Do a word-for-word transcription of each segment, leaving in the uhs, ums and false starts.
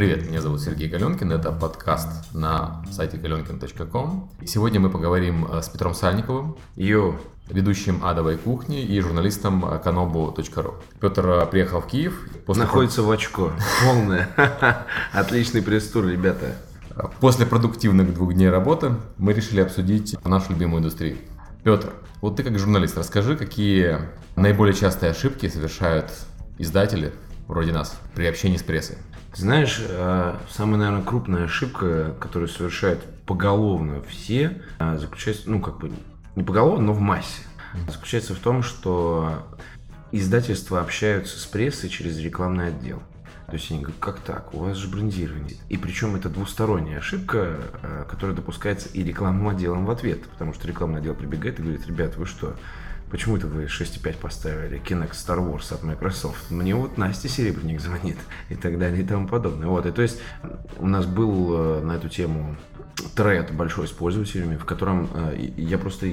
Привет, меня зовут Сергей Галенкин, это подкаст на сайте галенкин точка ком. Сегодня мы поговорим с Петром Сальниковым, Йо. ведущим «Адовой кухни» и журналистом kanobu точка ру. Петр приехал в Киев. После... Находится в очко, полное. Отличный пресс-тур, ребята. После продуктивных двух дней работы мы решили обсудить нашу любимую индустрию. Петр, вот ты как журналист, расскажи, какие наиболее частые ошибки совершают издатели вроде нас при общении с прессой? Ты знаешь, самая, наверное, крупная ошибка, которую совершают поголовно все, заключается, ну, как бы, не поголовно, но в массе, заключается в том, что издательства общаются с прессой через рекламный отдел. То есть они говорят, как так, у вас же брендирование. И причем это двусторонняя ошибка, которая допускается и рекламным отделом в ответ, потому что рекламный отдел прибегает и говорит, ребят, вы что, почему это вы шесть и пять поставили Kinect Star Wars от Microsoft? Мне вот Настя Серебряник звонит и так далее и тому подобное. Вот, и то есть у нас был на эту тему тред большой с пользователями, в котором я просто...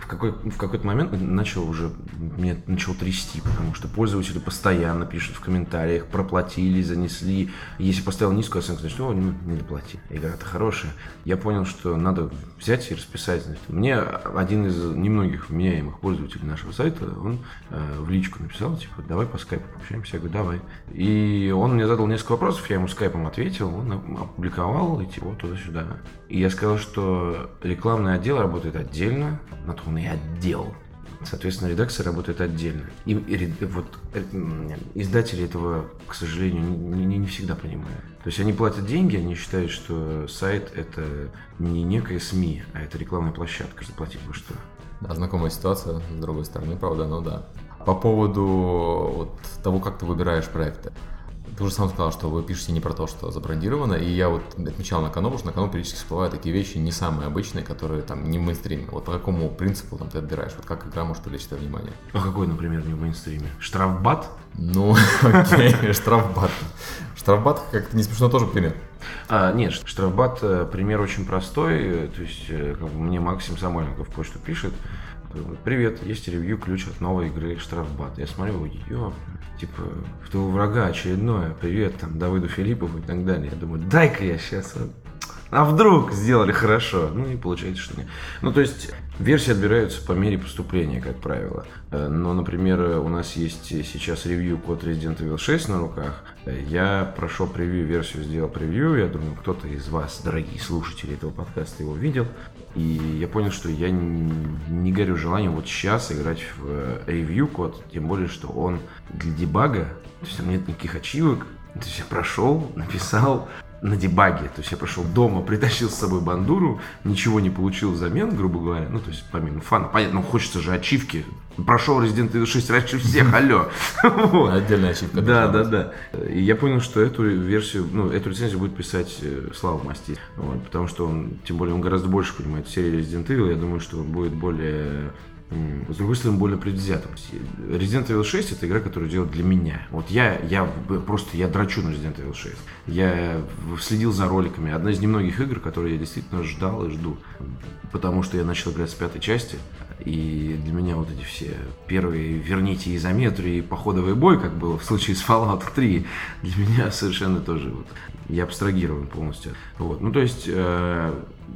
В, какой, в какой-то момент начал уже, меня начал трясти, потому что пользователи постоянно пишут в комментариях, проплатили, занесли. Если поставил низкую оценку, значит, о, не, не доплати. Игра это хорошая. Я понял, что надо взять и расписать. Значит. Мне один из немногих вменяемых пользователей нашего сайта, он э, в личку написал, типа, давай по скайпу пообщаемся. Я говорю, давай. И он мне задал несколько вопросов, я ему скайпом ответил, он опубликовал, и типа, туда-сюда. И я сказал, что рекламный отдел работает отдельно, над и отдел. Соответственно, редакция работает отдельно. И, и, и вот и, издатели этого, к сожалению, не, не, не всегда понимают. То есть они платят деньги, они считают, что сайт это не некая СМИ, а это рекламная площадка. Заплатить вы что? Да, знакомая ситуация, с другой стороны, правда, ну да. По поводу вот, того, как ты выбираешь проекты. Ты уже сам сказал, что вы пишете не про то, что забрендировано, и я вот отмечал на Канобу, что на Канобу периодически всплывают такие вещи не самые обычные, которые там не в мейнстриме. Вот по какому принципу там ты отбираешь? Вот как игра может привлечь твое внимание? А какой, например, не в мейнстриме? Штрафбат? Ну, окей, штрафбат. Штрафбат как-то не смешно тоже пример. А, нет, штрафбат пример очень простой, то есть как бы мне Максим Самойленко в почту пишет, привет, есть ревью, ключ от новой игры «Штрафбат». Я смотрю, ее, типа, кто у врага очередное, привет, там, Давыду Филиппову и так далее. Я думаю, дай-ка я сейчас, а вдруг сделали хорошо. Ну, и получается, что нет. Ну, то есть, версии отбираются по мере поступления, как правило. Но, например, у нас есть сейчас ревью код Resident Evil шесть на руках. Я прошел превью, версию сделал превью. Я думаю, кто-то из вас, дорогие слушатели этого подкаста, его видел. И я понял, что я не горю желанием вот сейчас играть в ревью-код, тем более, что он для дебага, то есть там нет никаких ачивок, то есть я прошел, написал на дебаге, то есть я прошел дома, притащил с собой бандуру, ничего не получил взамен, грубо говоря, ну то есть помимо фана, понятно, ну хочется же ачивки, прошел Resident Evil шесть раньше всех, алло. Отдельная ачивка. Да, да, да. И я понял, что эту версию, ну, эту лицензию будет писать Слава Масти. Вот, потому что он, тем более, он гораздо больше понимает серии Resident Evil, я думаю, что он будет более, с другой стороны, более предвзятым. Resident Evil шесть это игра, которую делают для меня. Вот я, я просто, я дрочу на Resident Evil шесть. Я следил за роликами. Одна из немногих игр, которые я действительно ждал и жду. Потому что я начал играть с пятой части. И для меня вот эти все первые «Верните изометрию» и «Походовый бой», как было в случае с Fallout три, для меня совершенно тоже вот, я абстрагирован полностью. Вот. Ну, то есть, э,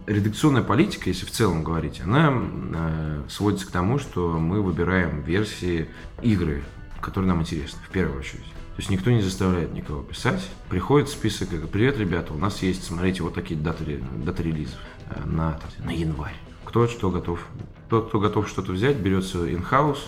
редакционная политика, если в целом говорить, она э, сводится к тому, что мы выбираем версии игры, которые нам интересны, в первую очередь. То есть никто не заставляет никого писать. Приходит список и говорит, привет, ребята, у нас есть, смотрите, вот такие даты, даты релизов на, на январь. Кто что готов. Тот, кто готов что-то взять, берется in-house.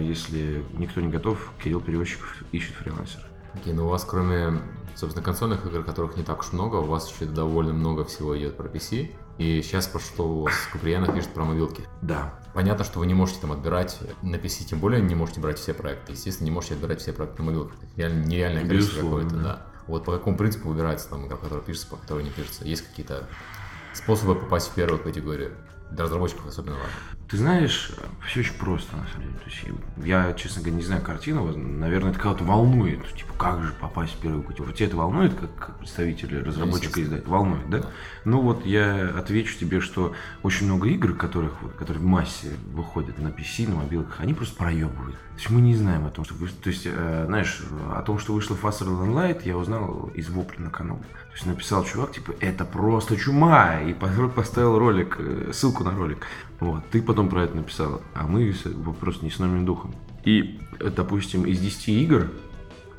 Если никто не готов, Кирилл Переводчиков ищет фрилансера. Окей, okay, ну у вас кроме, собственно, консольных игр, которых не так уж много, у вас еще довольно много всего идет про пи си. И сейчас про что у вас Куприянов пишет про мобилки. Да. Понятно, что вы не можете там отбирать на пи си, тем более не можете брать все проекты. Естественно, не можете отбирать все проекты на мобилках. Реально, нереальное количество какое-то, да. да. Вот по какому принципу выбирается там игра, которая пишется, по которой не пишется? Есть какие-то способы попасть в первую категорию? Для разработчиков особенно важно. Ты знаешь, все очень просто, на самом деле. То есть я, честно говоря, не знаю картину, наверное, это кого-то волнует. Типа, как же попасть в первую категорию? Вот тебя это волнует, как представителя разработчика и издателя? Волнует, да? да? Ну вот я отвечу тебе, что очень много игр, которых, которые в массе выходят на пи си, на мобилках, они просто проебывают. То есть мы не знаем о том, что вышло. То есть, знаешь, о том, что вышло Fasterland Online, я узнал из вопля на канале. То есть написал чувак, типа, это просто чума, и поставил ролик, ссылку на ролик. Вот, ты потом про это написал, а мы просто не с нами духом. И, допустим, из десяти игр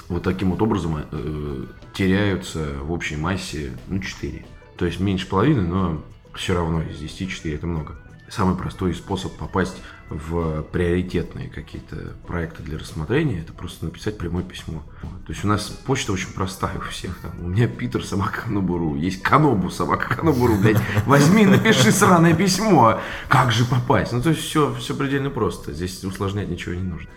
вот таким вот образом э, теряются в общей массе, ну, четыре. То есть меньше половины, но все равно из десяти четыре это много. Самый простой способ попасть в приоритетные какие-то проекты для рассмотрения, это просто написать прямое письмо. То есть у нас почта очень простая у всех. Там, у меня Питер, собака, kanobu.ru. Есть kanobu, собака, kanobu.ru, блядь. Возьми, напиши сраное письмо. Как же попасть? Ну, то есть все, все предельно просто. Здесь усложнять ничего не нужно.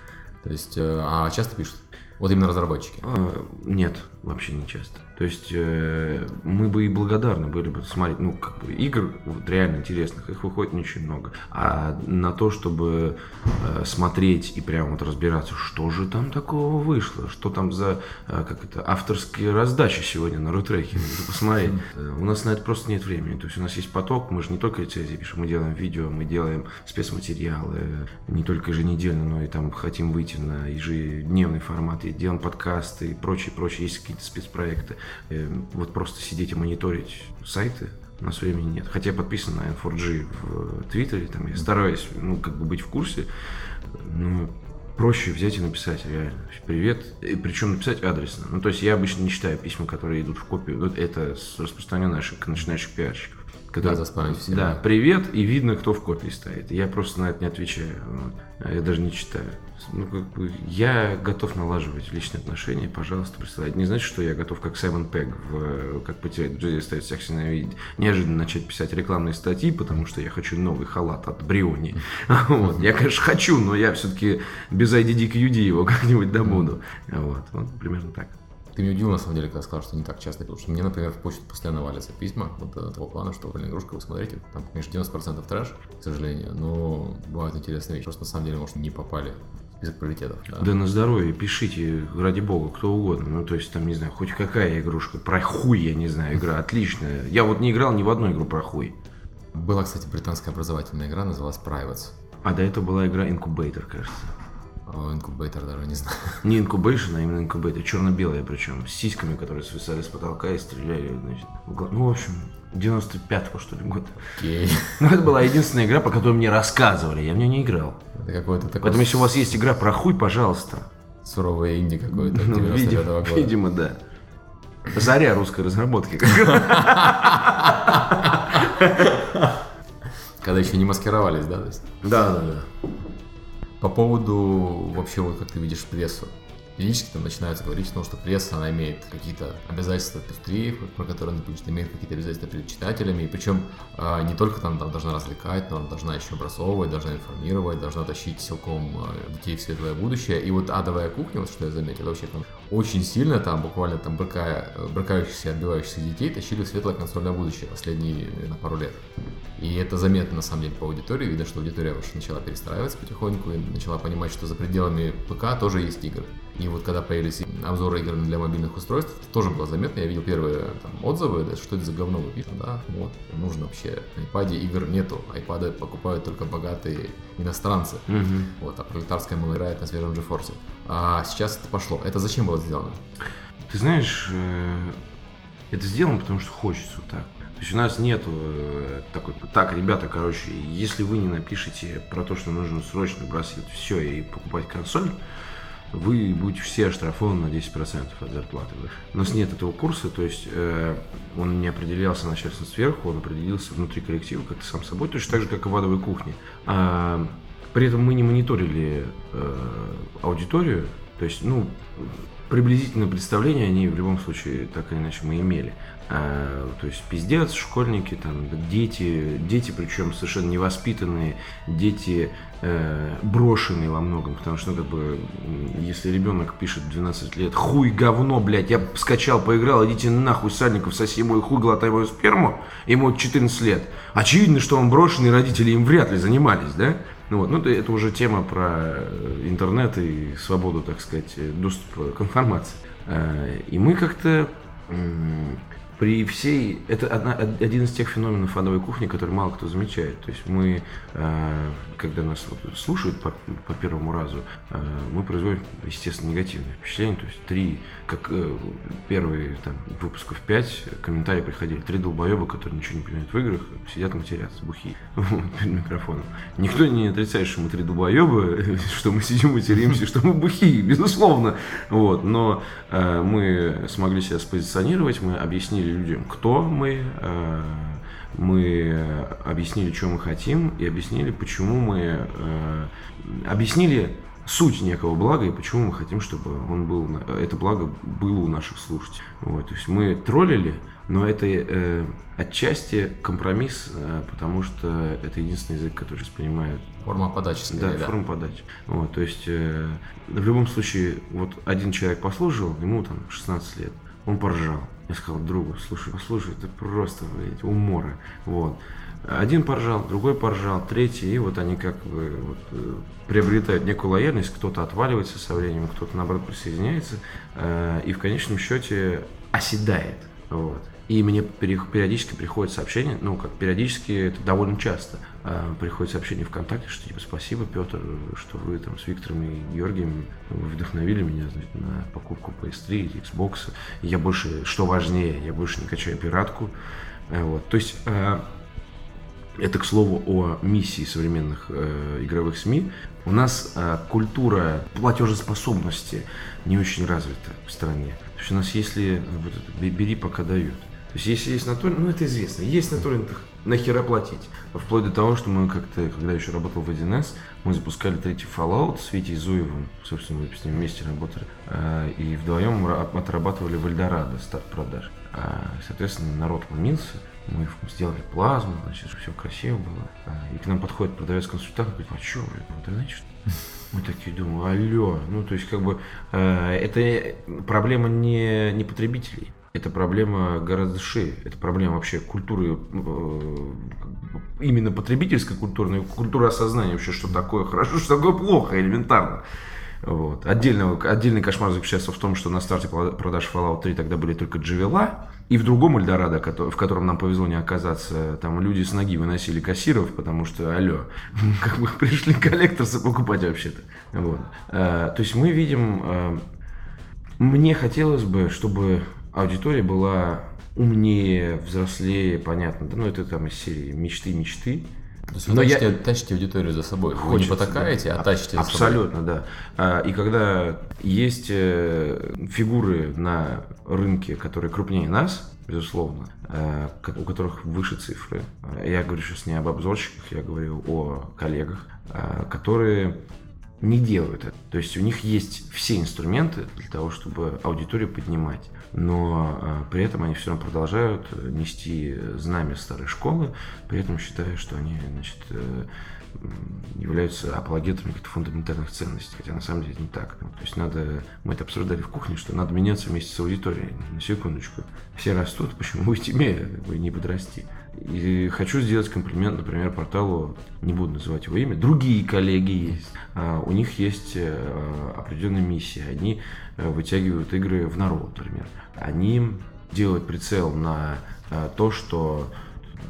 То есть, а часто пишут? Вот именно разработчики? А, нет, вообще не часто. То есть э, мы бы и благодарны были бы смотреть, ну, как бы игр вот, реально интересных, их выходит не очень много. А на то, чтобы э, смотреть и прям вот разбираться, что же там такого вышло, что там за э, как это, авторские раздачи сегодня на рутреке, надо посмотреть. У нас на это просто нет времени. То есть у нас есть поток, мы же не только рецензии пишем, мы делаем видео, мы делаем спецматериалы, не только еженедельно, но и там хотим выйти на ежедневный формат, и делаем подкасты и прочее, прочее. Есть какие-то спецпроекты. Вот просто сидеть и мониторить сайты у нас времени нет. Хотя я подписан на инфо джи в Твиттере, там я стараюсь, ну, как бы быть в курсе, но проще взять и написать реально. Привет. И причем написать адресно. Ну, то есть я обычно не читаю письма, которые идут в копию. Вот это распространенная ошибка начинающих пиарщиков. Когда да, заспамить всем. Да, привет, и видно, кто в копии стоит. Я просто на это не отвечаю, вот. Я даже не читаю. Ну, как бы, я готов налаживать личные отношения, пожалуйста, присылайте. Это не значит, что я готов, как Саймон Пегг, в «Как потерять друзей, стать всех ненавидеть», неожиданно начать писать рекламные статьи, потому что я хочу новый халат от Бриони. Я, конечно, хочу, но я все-таки без ай ди ди кью ди его как-нибудь добуду. Вот, примерно так. Ты меня удивил, на самом деле, когда сказал, что не так часто пишут. Что мне, например, в почту постоянно валятся письма вот того плана, что, блин, игрушка, вы смотрите, там, конечно, девяносто процентов трэш, к сожалению, но бывают интересные вещи. Просто, на самом деле, может, не попали в список приоритетов. Да? Да на здоровье, пишите, ради бога, кто угодно. Ну, то есть, там, не знаю, хоть какая игрушка, про хуй, я не знаю, игра отличная. Я вот не играл ни в одну игру про хуй. Была, кстати, британская образовательная игра, называлась Privates. А до этого была игра Incubator, кажется. Инкубейтер даже не знаю. Не инкубейшн, а именно инкубейтер. Черно-белая, причем, с сиськами, которые свисали с потолка и стреляли, значит, в глаз. Ну, в общем, девяносто пятого, что ли, года. Окей. Ну, это была единственная игра, по которой мне рассказывали. Я в нее не играл. Это какой-то такой... Поэтому, если у вас есть игра про хуй, пожалуйста. Суровая инди какой-то. Ну, видимо, видимо, да. Заря русской разработки. Когда еще не маскировались, да? Да, да, да. По поводу вообще, вот как ты видишь прессу, периодически там начинается говорить о том, что пресса, она имеет какие-то обязательства в индустрии, про которые она пишет, имеет какие-то обязательства перед читателями, и причем э, не только там, там должна развлекать, но она должна еще образовывать, должна информировать, должна тащить силком э, детей в светлое будущее. И вот «Адовая кухня», вот что я заметил, вообще там очень сильно там буквально там брыкая, брыкающихся, отбивающихся детей тащили в светлое консольное будущее последние на пару лет. И это заметно, на самом деле, по аудитории. Видно, что аудитория уже начала перестраиваться потихоньку и начала понимать, что за пределами ПК тоже есть игры. И вот когда появились обзоры игр для мобильных устройств, это тоже было заметно. Я видел первые там, отзывы, да, что это за говно вы пишете, да, вот, нужно вообще. На iPad'е игр нету, iPad'ы покупают только богатые иностранцы, mm-hmm. вот, а пролетарская мало играет на свежем GeForce. А сейчас это пошло. Это зачем было сделано? Ты знаешь, это сделано, потому что хочется так. То есть у нас нет такой, так, ребята, короче, если вы не напишете про то, что нужно срочно бросать все и покупать консоль, вы будете все оштрафованы на десять процентов от зарплаты. У нас нет этого курса, то есть э, он не определялся начальством сверху, он определился внутри коллектива, как-то сам собой, точно так же, как и в «Адовой кухне». А, при этом мы не мониторили э, аудиторию, То есть, ну, приблизительное представление они в любом случае так или иначе мы имели. А, то есть пиздец, школьники, там, дети, дети, причем совершенно невоспитанные, дети э, брошенные во многом, потому что, ну, как бы, если ребенок пишет в двенадцать лет, хуй, говно, блядь, я скачал, поиграл, идите нахуй, Сальников, соси мой хуй, глотай мою сперму, ему четырнадцать лет, очевидно, что он брошенный, родители им вряд ли занимались, да? Ну вот, ну это уже тема про интернет и свободу, так сказать, доступа к информации. И мы как-то при всей... Это одна, один из тех феноменов адовой кухни, который мало кто замечает. То есть мы, когда нас слушают по, по первому разу, мы производим, естественно, негативное впечатление. То есть три, как первые там, выпусков пять, комментарии приходили. Три долбоеба, которые ничего не понимают в играх, сидят матерятся, бухи перед микрофоном. Никто не отрицает, что мы три долбоеба, что мы сидим материмся, что мы бухи, безусловно. Вот. Но мы смогли себя спозиционировать, мы объяснили людям, кто мы, мы объяснили, что мы хотим, и объяснили, почему мы объяснили суть некого блага и почему мы хотим, чтобы он был, это благо было у наших слушателей. Вот, то есть мы троллили, но это отчасти компромисс, потому что это единственный язык, который сейчас понимает. Форма подачи, скорее, да, да, форма подачи. Вот, то есть в любом случае, вот один человек послушал, ему там шестнадцать лет, он поржал. Я сказал другу, слушай, послушай, это просто, блядь, умора. Вот. Один поржал, другой поржал, третий, и вот они как бы вот, приобретают некую лояльность, кто-то отваливается со временем, кто-то, наоборот, присоединяется, э, и в конечном счете оседает. Вот. И мне периодически приходит сообщение, ну, как периодически, это довольно часто, э, приходит сообщение ВКонтакте, что типа спасибо, Петр, что вы там с Виктором и Георгием вдохновили меня, знаете, на покупку пи эс три или Xbox. Я больше, что важнее, я больше не качаю пиратку. Э, вот. То есть... Э, это, к слову, о миссии современных э, игровых СМИ. У нас э, культура платежеспособности не очень развита в стране. То есть у нас если... Вот это, бери, пока дают. То есть если есть натурально, ну это известно. Есть натурально, нахера платить. Вплоть до того, что мы как-то, когда еще работал в один эс, мы запускали третий Fallout с Витей Зуевым. Собственно, мы с ним вместе работали. Э, и вдвоем отрабатывали в Эльдорадо старт продаж. А, соответственно, народ ломился. Мы сделали плазму, значит, все красиво было. И к нам подходит продавец-консультант и говорит, а что, блядь, ну, интернет что-то? Мы такие думаем, алло. Ну, то есть, как бы, э, это проблема не, не потребителей. Это проблема гораздо шире. Это проблема вообще культуры, э, именно потребительской культуры, культуры осознания вообще, что такое хорошо, что такое плохо, элементарно. Вот. Отдельный, отдельный кошмар заключается в том, что на старте продаж Fallout три тогда были только джавела, и в другом Эльдорадо, в котором нам повезло не оказаться, там люди с ноги выносили кассиров, потому что, алло, как бы пришли коллекторсы покупать вообще-то. Вот. А, то есть мы видим... А, мне хотелось бы, чтобы аудитория была умнее, взрослее, понятно. Да, ну, это там из серии «Мечты-мечты». То есть вы тащите, я... тащите аудиторию за собой. Хочется, вы не потакаете, да. а тащите Абсолютно, за собой. Абсолютно, да. И когда есть фигуры на рынке, которые крупнее нас, безусловно, у которых выше цифры, я говорю сейчас не об обзорщиках, я говорю о коллегах, которые не делают это. То есть у них есть все инструменты для того, чтобы аудиторию поднимать. Но э, при этом они все равно продолжают нести знамя старой школы, при этом считая, что они, значит, э, являются апологетами каких-то фундаментальных ценностей, хотя на самом деле это не так. То есть надо, мы это обсуждали в кухне, что надо меняться вместе с аудиторией. На секундочку, все растут, почему и тебе не подрасти? И хочу сделать комплимент, например, порталу, не буду называть его имя, другие коллеги есть. А, у них есть а, определенная миссия. Они а, вытягивают игры в народ, например. Они делают прицел на а, то, что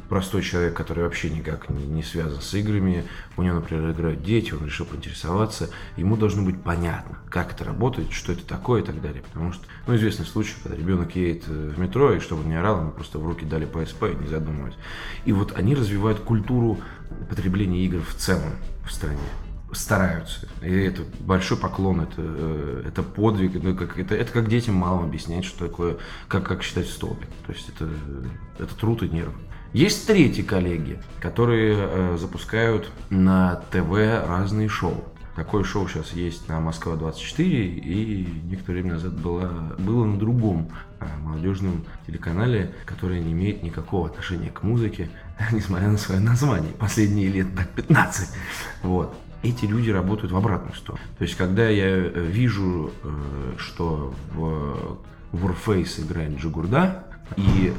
простой человек, который вообще никак не, не связан с играми, у него, например, играют дети, он решил поинтересоваться, ему должно быть понятно, как это работает, что это такое и так далее. Потому что, ну, известный случай, когда ребенок едет в метро, и чтобы он не орал, ему просто в руки дали пэ эс пэ и не задумываясь. И вот они развивают культуру потребления игр в целом в стране. Стараются. И это большой поклон, это, это подвиг, это как, это, это как детям малым объяснять, что такое, как, как считать столбик. То есть это, это труд и нервы. Есть третьи коллеги, которые э, запускают на ТВ разные шоу. Такое шоу сейчас есть на Москва двадцать четыре, и некоторое время назад было, было на другом молодежном телеканале, который не имеет никакого отношения к музыке, несмотря на свое название, последние лет так пятнадцать. Вот. Эти люди работают в обратную сторону. То есть, когда я вижу, что в Warface играет Джигурда, и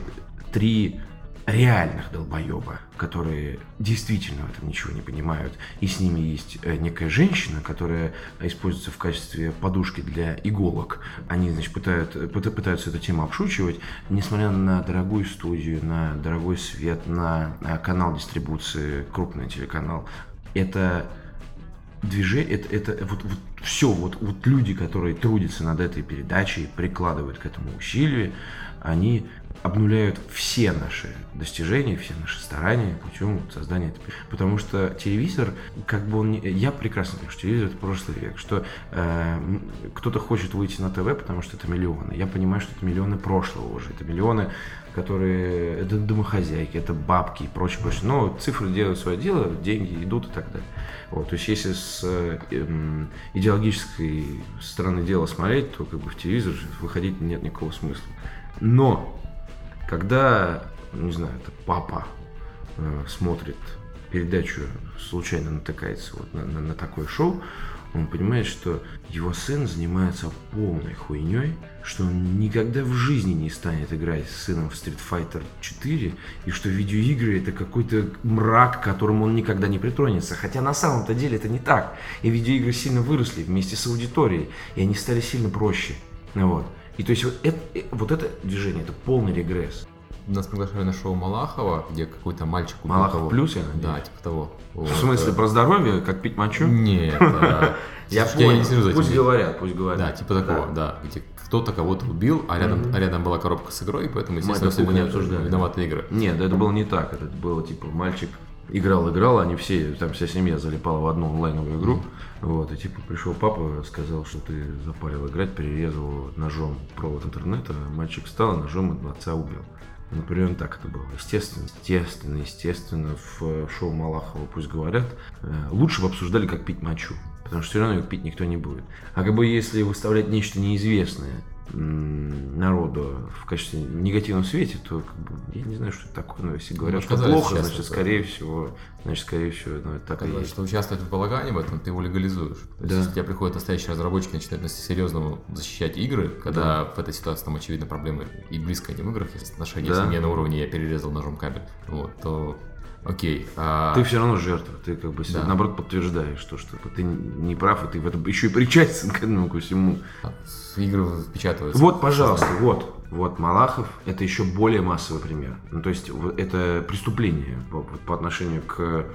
три реальных долбоеба, которые действительно в этом ничего не понимают, и с ними есть некая женщина, которая используется в качестве подушки для иголок. Они, значит, пытают, пытаются эту тему обшучивать, несмотря на дорогую студию, на дорогой свет, на канал дистрибуции, крупный телеканал. Это движение, это, это вот, вот все, вот, вот люди, которые трудятся над этой передачей, прикладывают к этому усилия, они обнуляют все наши достижения, все наши старания путем создания этого. Потому что телевизор, как бы он... Не... Я прекрасно понимаю, что телевизор — это прошлый век, что э, кто-то хочет выйти на ТВ, потому что это миллионы. Я понимаю, что это миллионы прошлого уже, это миллионы, которые... Это домохозяйки, это бабки и прочее, прочее. Но цифры делают свое дело, деньги идут и так далее. Вот. То есть если с э, э, идеологической стороны дела смотреть, то как бы в телевизор выходить нет никакого смысла. Но... Когда, не знаю, это папа э, смотрит передачу, случайно натыкается вот на, на, на такое шоу, он понимает, что его сын занимается полной хуйней, что он никогда в жизни не станет играть с сыном в Стрит Файтер четыре, и что видеоигры — это какой-то мрак, к которому он никогда не притронется. Хотя на самом-то деле это не так. И видеоигры сильно выросли вместе с аудиторией, и они стали сильно проще. Вот. И то есть вот это, вот это движение, это полный регресс. Нас приглашали на шоу Малахова, где какой-то мальчик... Малахов того, плюс, я надеюсь? Да, типа того. В вот. смысле, про здоровье, как пить мочу? Нет. Я понял, пусть говорят, пусть говорят. Да, типа такого, да, где кто-то кого-то убил, а рядом была коробка с игрой, поэтому, естественно, особо не обсуждали. Виноваты игры. Нет, это было не так, это было типа мальчик... Играл-играл, они все, там вся семья залипала в одну онлайновую игру. Вот, и типа пришел папа, сказал, что ты запарил играть, перерезал ножом провод интернета, мальчик встал и ножом отца убил. Ну, примерно так это было. Естественно, естественно, естественно, в шоу Малахова «Пусть говорят» лучше бы обсуждали, как пить мочу, потому что все равно ее пить никто не будет. А как бы если выставлять нечто неизвестное народу в качестве негативном свете, то как бы, я не знаю, что это такое. Но если говорят, что плохо, значит, скорее всего, значит, скорее всего, ну, это так и есть. Что участвовать в балагане в этом, ты его легализуешь. То есть, да. Если у тебя приходят настоящие разработчики, начинают серьезно защищать игры, когда да. в этой ситуации там очевидно проблемы и близко не в играх, если отношения да. семьи на уровне, я перерезал ножом кабель, вот, то окей. А... Ты все равно жертва, ты как бы да. наоборот подтверждаешь, что, что ты не прав, и ты в этом еще и причастен к этому, ко всему. Игры впечатываются. Вот, пожалуйста, да. вот. Вот Малахов – это еще более массовый пример. Ну, то есть это преступление по, по отношению к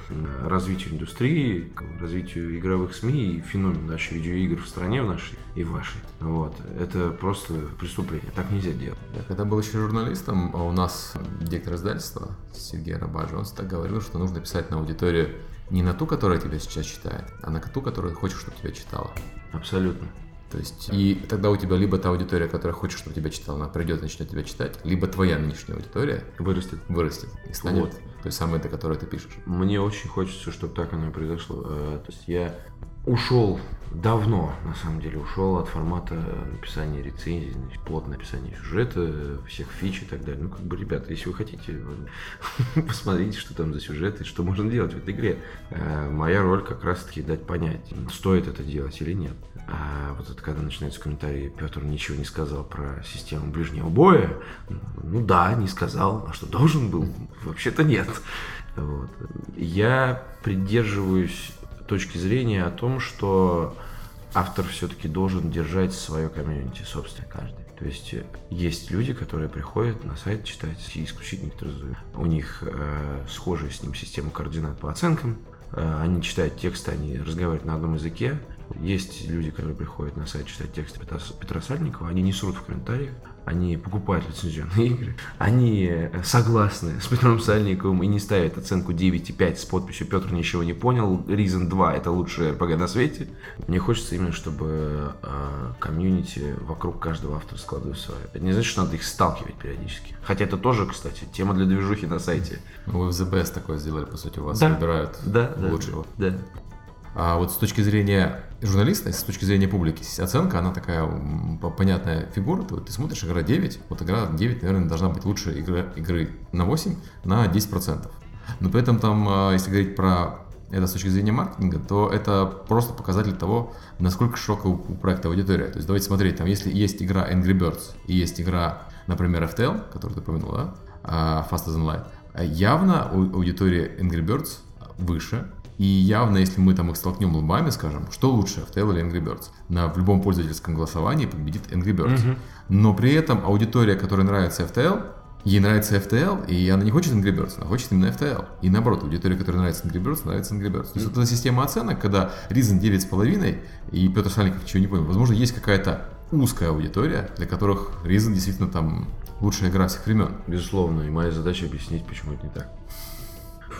развитию индустрии, к развитию игровых СМИ и феномену наших видеоигр в стране в нашей и в вашей. Вот. Это просто преступление. Так нельзя делать. Я когда был еще журналистом, у нас директор издательства Сергей Рабаджи, он так говорил, что нужно писать на аудиторию не на ту, которая тебя сейчас читает, а на ту, которую хочешь, чтобы тебя читала. Абсолютно. То есть, и тогда у тебя либо та аудитория, которая хочет, чтобы тебя читала, она придет и начнет тебя читать, либо твоя нынешняя аудитория вырастет, вырастет и станет вот. той самой, до которой ты пишешь. Мне очень хочется, чтобы так оно и произошло. То есть я ушел давно, на самом деле, ушел от формата написания рецензий, плотное написание сюжета, всех фич и так далее. Ну, как бы, ребята, если вы хотите, посмотрите, что там за сюжет и что можно делать в этой игре. Моя роль как раз-таки дать понять, стоит это делать или нет. А вот это когда начинаются комментарии, Петр ничего не сказал про систему ближнего боя. Ну да, не сказал. А что, должен был? Вообще-то нет. Вот. Я придерживаюсь точки зрения о том, что автор все-таки должен держать свое комьюнити, собственно, каждый. То есть есть люди, которые приходят на сайт читать и исключительно трезуют. У них э, схожая с ним система координат по оценкам. Э, они читают тексты, они разговаривают на одном языке. Есть люди, которые приходят на сайт читать тексты Петра Сальникова, они не срут в комментариях, они покупают лицензионные игры, они согласны с Петром Сальниковым и не ставят оценку девять и пять с подписью «Петр ничего не понял», Ризон два — это лучшее эр пи джи на свете. Мне хочется именно, чтобы комьюнити вокруг каждого автора складывалось свое. Это не значит, что надо их сталкивать периодически. Хотя это тоже, кстати, тема для движухи на сайте. Вы в зе би эс такое сделали, по сути, у вас да. выбирают да, лучшего. Да, да. А вот с точки зрения журналиста, с точки зрения публики, оценка, она такая понятная фигура. Ты, вот, ты смотришь, игра девять, вот игра девять, наверное, должна быть лучше игры, игры на восемь на десять процентов. Но при этом там, если говорить про это с точки зрения маркетинга, то это просто показатель того, насколько широкая у проекта аудитория. То есть давайте смотреть, там, если есть игра Angry Birds и есть игра, например, эф ти эл, которую ты упомянул, да, Faster Than Light, явно аудитория Angry Birds выше. И явно, если мы там их столкнем лбами, скажем, что лучше, эф ти эл или Angry Birds, на, в любом пользовательском голосовании победит Angry Birds. Mm-hmm. Но при этом аудитория, которая нравится эф ти эл, ей нравится эф ти эл, и она не хочет Angry Birds, она хочет именно эф ти эл. И наоборот, аудитория, которая нравится Angry Birds, нравится Angry Birds. То есть mm-hmm. это система оценок, когда Reason девять с половиной, и Петр Сальников ничего не понял, возможно, есть какая-то узкая аудитория, для которых Reason действительно там лучшая игра всех времен. Безусловно, и моя задача объяснить, почему это не так.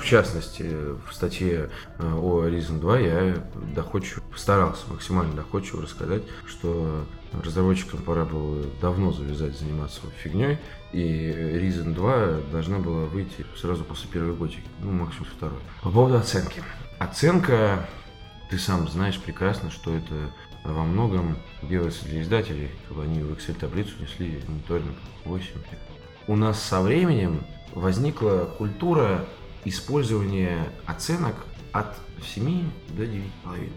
В частности, в статье о Reason два я доходчиво, постарался максимально доходчиво рассказать, что разработчикам пора было давно завязать заниматься фигней, и Reason два должна была выйти сразу после первой годики, ну, максимум второй. По поводу оценки. Оценка, ты сам знаешь прекрасно, что это во многом делается для издателей, чтобы они в Excel-таблицу несли мониторинг восемь. У нас со временем возникла культура использование оценок от семи до девяти с половиной.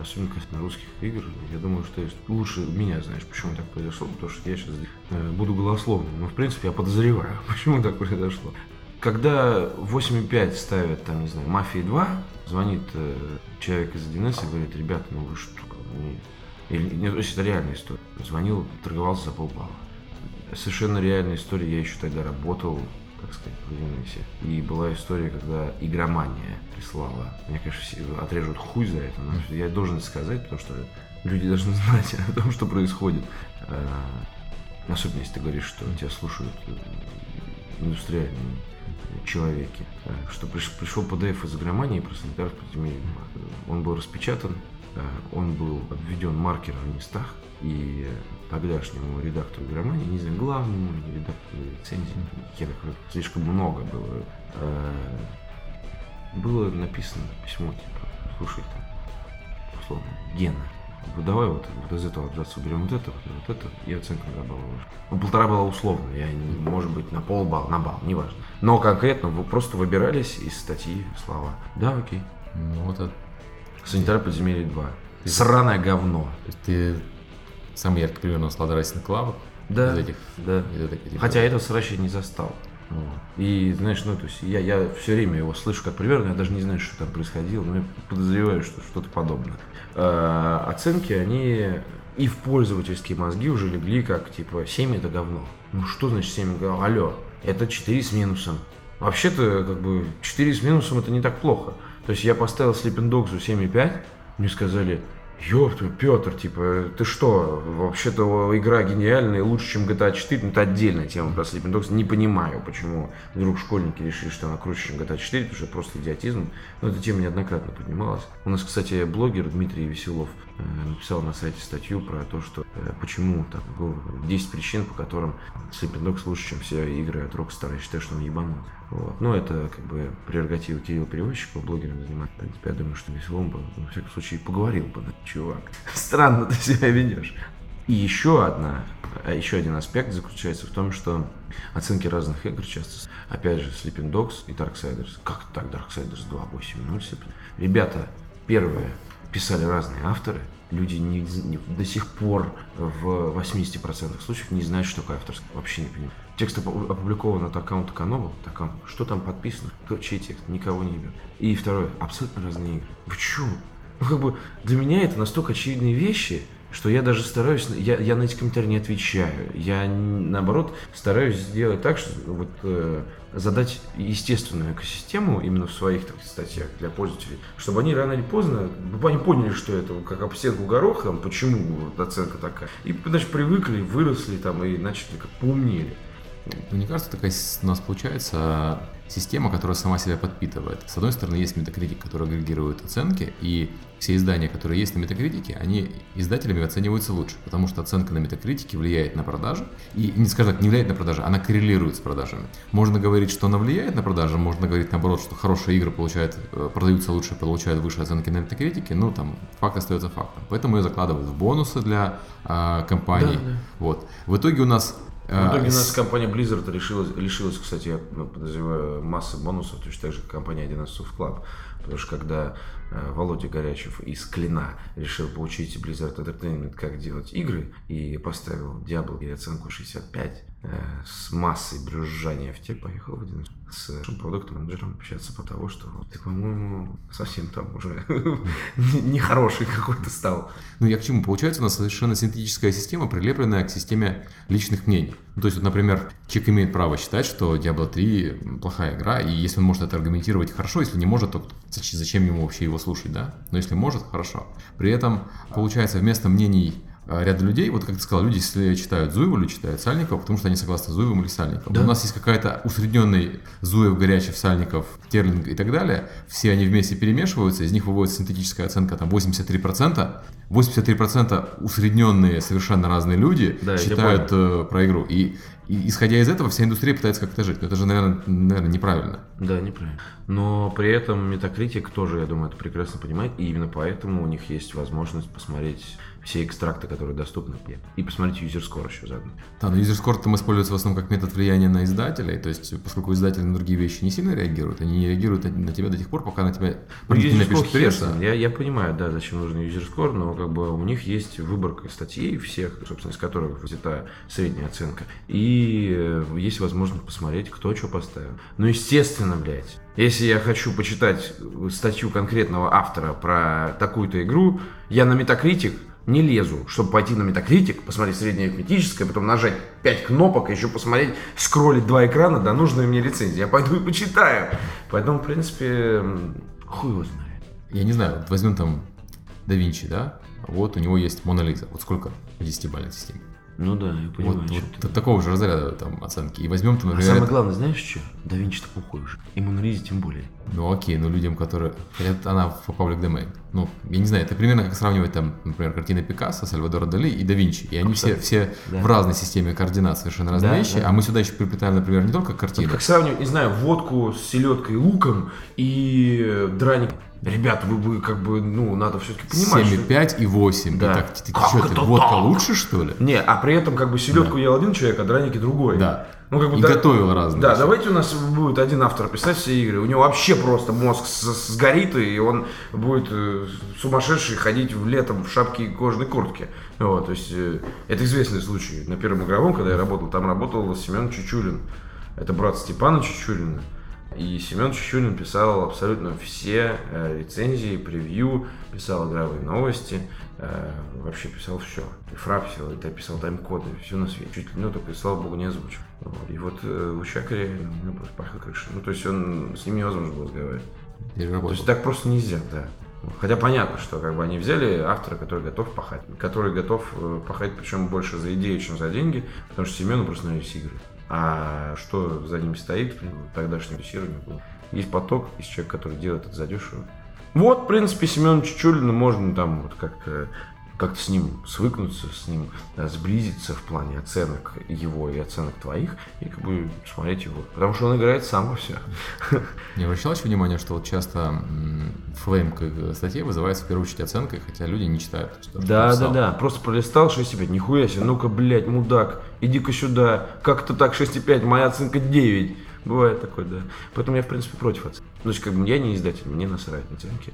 Особенно касательно русских игр. Я думаю, что лучше меня знаешь, почему так произошло, потому что я сейчас буду голословным. Но в принципе я подозреваю, почему так произошло. Когда восемь и пять ставят, там, не знаю, Мафии два, звонит человек из один эс и говорит: ребята, ну вы что? Или нет, это реальная история. Звонил, торговался за полбалла. Совершенно реальная история, я еще тогда работал, так сказать, в Linux. И была история, когда игромания прислала. Мне, конечно, отрежут хуй за это, но я должен сказать, потому что люди должны знать о том, что происходит. Особенно, если ты говоришь, что тебя слушают индустриальные человеки. Что пришел пи ди эф из игромании про санитар в подземелье. Он был распечатан, он был обведен маркером в местах, и тогдашнему редактору игромании, не знаю, главному редактору рецензии, слишком много было, было написано письмо, типа, слушай, там, условно, Гена, давай вот, вот из этого абзаца уберем вот это, вот это, и оценка добавила. Ну, полтора была условно, я, может быть, на полбалла, на балл, неважно. Но конкретно вы просто выбирались из статьи слова. Да, окей. Ну, вот это. Санитар подземелья два. Сраное говно. Ты самый яркий пример у нас Ладарасин Клава. Да, из этих, да. Из этих, хотя этого срач я не застал. Mm. И, знаешь, ну, то есть я, я все время его слышу как пример, но я даже не знаю, что там происходило, но я подозреваю, что что-то подобное. А, оценки, они и в пользовательские мозги уже легли как, типа, семь это говно. Ну, что значит семь говно? Алло, это четыре с минусом. Вообще-то, как бы, четыре с минусом это не так плохо. То есть я поставил Sleeping Dogs'у семь и пять, мне сказали: ёпта, Петр, типа, ты что, вообще-то игра гениальная, лучше, чем джи ти эй четыре, но это отдельная тема про Sleeping Dogs, не понимаю, почему вдруг школьники решили, что она круче, чем джи ти эй четыре, потому что это просто идиотизм, но эта тема неоднократно поднималась. У нас, кстати, блогер Дмитрий Веселов написал на сайте статью про то, что почему, там, десять причин, по которым Sleeping Dogs лучше, чем все игры от Rockstar, я считаю, что он ебанут. Вот. Но это, как бы, прерогатива Кирилла Переводчикова, блогером занимается. В принципе, я думаю, что Веселом бы, во всяком случае, поговорил бы, чувак. Странно ты себя ведешь. И еще одна, еще один аспект заключается в том, что оценки разных игр часто, опять же, Sleeping Dogs и Darksiders. Как так, Darksiders два, восемь ноль? Ребята, первое, писали разные авторы. Люди не, не, до сих пор в восемьдесят процентов случаев не знают, что такое авторство. Вообще не понимают. Текст опубликован от аккаунта Kanobu, что там подписано, кто, чей текст, никого не берет. И второе, абсолютно разные игры. Вы чё? Ну, как бы, для меня это настолько очевидные вещи, что я даже стараюсь, я, я на эти комментарии не отвечаю. Я, наоборот, стараюсь сделать так, что вот, э, задать естественную экосистему именно в своих так, статьях для пользователей, чтобы они рано или поздно, чтобы они поняли, что это как об стенку гороха, почему вот, оценка такая. И, значит, привыкли, выросли там и начали как поумнели. Мне кажется, такая у нас получается система, которая сама себя подпитывает. С одной стороны, есть Metacritic, который агрегирует оценки, и все издания, которые есть на Metacritic, они издателями оцениваются лучше, потому что оценка на Metacritic влияет на продажи, и, не скажем так, не влияет на продажи, она коррелирует с продажами. Можно говорить, что она влияет на продажи, можно говорить наоборот, что хорошие игры получают, продаются лучше, получают выше оценки на Metacritic, но там факт остается фактом. Поэтому ее закладывают в бонусы для а, компаний. Да, да. Вот. В итоге у нас... В итоге у нас компания Blizzard решилась, лишилась, кстати, я подозреваю, массы бонусов, точно так же, как компания Dinosaur Club. Потому что когда э, Володя Горячев из Клина решил получить Blizzard Entertainment, как делать игры, и поставил Diablo и оценку шестьдесят пять, э, с массой брюзжания в те, поехал в один с продакт-менеджером общаться по тому, что ты, по-моему, совсем там уже нехороший какой-то стал. Ну, я к чему? Получается, у нас совершенно синтетическая система, прилепленная к системе личных мнений. Ну, то есть, вот, например, человек имеет право считать, что Diablo три плохая игра, и если он может это аргументировать, хорошо, если не может, то зачем ему вообще его слушать, да? Но если может, хорошо. При этом, получается, вместо мнений ряда людей, вот как ты сказал, люди если читают Зуева или читают Сальникова, потому что они согласны с Зуевым или Сальниковым. Да. У нас есть какая-то усредненный Зуев, Горячев, Сальников, Терлинг и так далее. Все они вместе перемешиваются, из них выводится синтетическая оценка там восемьдесят три процента. восемьдесят три процента усредненные совершенно разные люди да, считают э, про игру. И, и исходя из этого, вся индустрия пытается как-то жить. Но это же, наверное, наверное, неправильно. Да, неправильно. Но при этом Metacritic тоже, я думаю, это прекрасно понимает. И именно поэтому у них есть возможность посмотреть все экстракты, которые доступны, и посмотреть юзерскор еще заодно. Да, но юзерскор там используется в основном как метод влияния на издателей, то есть поскольку издатели на другие вещи не сильно реагируют, они не реагируют на тебя до тех пор, пока на тебя ну, не напишет пресса. Я, я понимаю, да, зачем нужен юзерскор, но как бы у них есть выборка статей всех, собственно, из которых взята средняя оценка, и есть возможность посмотреть, кто что поставил. Ну, естественно, блядь, если я хочу почитать статью конкретного автора про такую-то игру, я на Metacritic не лезу, чтобы пойти на Metacritic, посмотреть среднее арифметическое, потом нажать пять кнопок, еще посмотреть, скроллить два экрана до нужной мне лицензии. Я пойду и почитаю. Поэтому, в принципе, хуй его знает. Я не знаю, вот возьмем там да Винчи, да? Вот у него есть Мона Лиза. Вот сколько в десятибалльной системе? Ну да, я понимаю. Вот, вот такого же разряда там оценки. И возьмем там, например... А самое главное, знаешь что? Да Винчи-то плохой уже. И Мона Лиза тем более. Ну окей, но людям, которые... Это она в public domain. Ну, я не знаю, это примерно как сравнивать там, например, картины Пикассо, Сальвадора Дали и да Винчи. И они Абсолютно. все, все да. в разной системе координат совершенно разные да, вещи. Да. А мы сюда еще приплетаем, например, не только картины. Как сравнивать, не знаю, водку с селедкой и луком и драник. Ребят, вы, вы как бы, ну, надо все-таки понимать, семь и пять что... и восемь. Да. И так, ты, ты, как что, ты водка так? Лучше, что ли? Не, а при этом как бы селедку да. ел один человек, а драники другой. Да. Ну, как бы, и да, готовил разные. Да, вещи. Давайте у нас будет один автор писать все игры. У него вообще просто мозг сгорит, и он будет э, сумасшедший ходить в летом в шапке и кожаной куртке. Вот, то есть, э, это известный случай. На первом игровом, когда я работал, там работал Семен Чичулин. Это брат Степана Чичулина. И Семен Чичулин писал абсолютно все э, рецензии, превью, писал игровые новости, э, вообще писал все. И фрап писал, и писал тайм-коды, все на свете. Чуть ли не только писал, богу не озвучил. Вот. И вот э, у Чака реально ну, просто пахла крыша. Ну, то есть он с ним невозможно было разговаривать. То есть так просто нельзя, да. Хотя понятно, что как бы они взяли автора, который готов пахать. Который готов пахать, причем больше за идею, чем за деньги, потому что Семену просто нравились игры. А что за ними стоит, тогдашнее ресурсирование было. Есть поток, есть человек, который делает это задешево. Вот, в принципе, Семену Чичулину можно там вот как-то, как-то с ним свыкнуться, с ним да, сблизиться в плане оценок его и оценок твоих, и как бы смотреть его. Потому что он играет сам во все. Не обращалось внимание, что вот часто флейм к статье вызывается в первую очередь оценкой, хотя люди не читают. Да, да, да. Просто пролистал шесть и пять, нихуя себе, ну-ка, блядь, мудак, иди-ка сюда, как-то так шесть и пять, моя оценка девять. Бывает такое, да. Поэтому я, в принципе, против оценки. Ну, как бы я не издатель, мне насрать на оценки.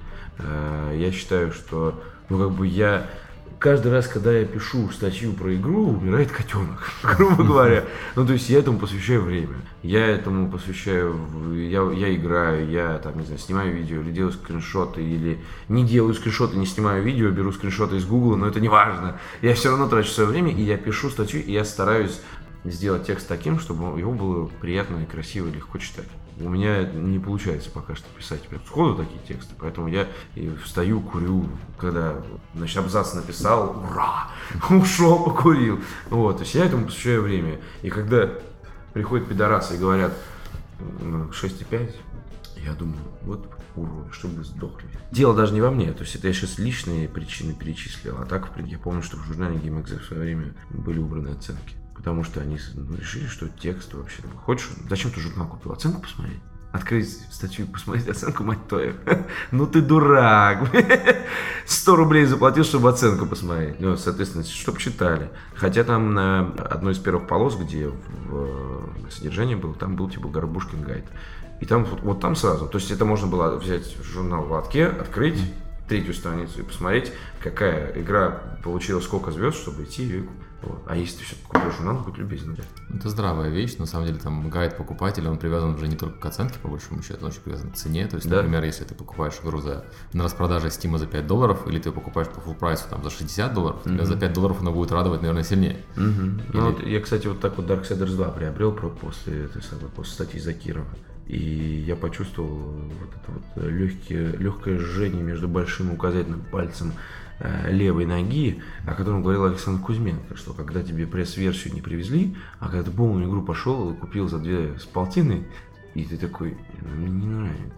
Я считаю, что, ну, как бы я... Каждый раз, когда я пишу статью про игру, умирает котенок, грубо говоря. Ну, то есть я этому посвящаю время. Я этому посвящаю, я, я играю, я там, не знаю, снимаю видео или делаю скриншоты, или не делаю скриншоты, не снимаю видео, беру скриншоты из Гугла, но это не важно. Я все равно трачу свое время, и я пишу статью, и я стараюсь сделать текст таким, чтобы его было приятно и красиво и легко читать. У меня не получается пока что писать сходу такие тексты, поэтому я встаю, курю, когда, значит, абзац написал, ура, ушел, покурил. Вот, то есть я этому посвящаю время. И когда приходят пидорасы и говорят, шесть и пять. Я думаю, вот уроды, чтобы вы сдохли. Дело даже не во мне, то есть это я сейчас личные причины перечислил, а так я помню, что в журнале Game.экзе в свое время были убраны оценки, потому что они ну, решили, что текст вообще, ну, хочешь, зачем ты журнал купил, оценку посмотреть? Открыть статью и посмотреть оценку, мать твою. Ну ты дурак. сто рублей заплатил, чтобы оценку посмотреть. Ну, соответственно, чтобы читали. Хотя там на одной из первых полос, где в содержании было, там был типа Горбушкин гайд. И там вот, вот там сразу. То есть это можно было взять журнал в лотке, открыть третью страницу и посмотреть, какая игра получила сколько звезд, чтобы идти ее купить. Вот. А если ты все-таки купишь журнал, будет любезно. Это здравая вещь, на самом деле там гайд покупателя, он привязан уже не только к оценке, по большому счету, он еще привязан к цене. То есть, да. Например, если ты покупаешь игру за, на распродаже Steam за пять долларов, или ты покупаешь по full прайсу там, за шестьдесят долларов, mm-hmm. тебя за пять долларов она будет радовать, наверное, сильнее. Mm-hmm. Или... Ну, вот, я, кстати, вот так вот Darksiders два приобрел после, этой самой, после статьи Закирова. И я почувствовал вот это вот легкие, легкое жжение между большим и указательным пальцем левой ноги, о котором говорил Александр Кузьменко, что когда тебе пресс-версию не привезли, а когда ты полную игру пошел и купил за две с полтины, и ты такой, мне не нравится.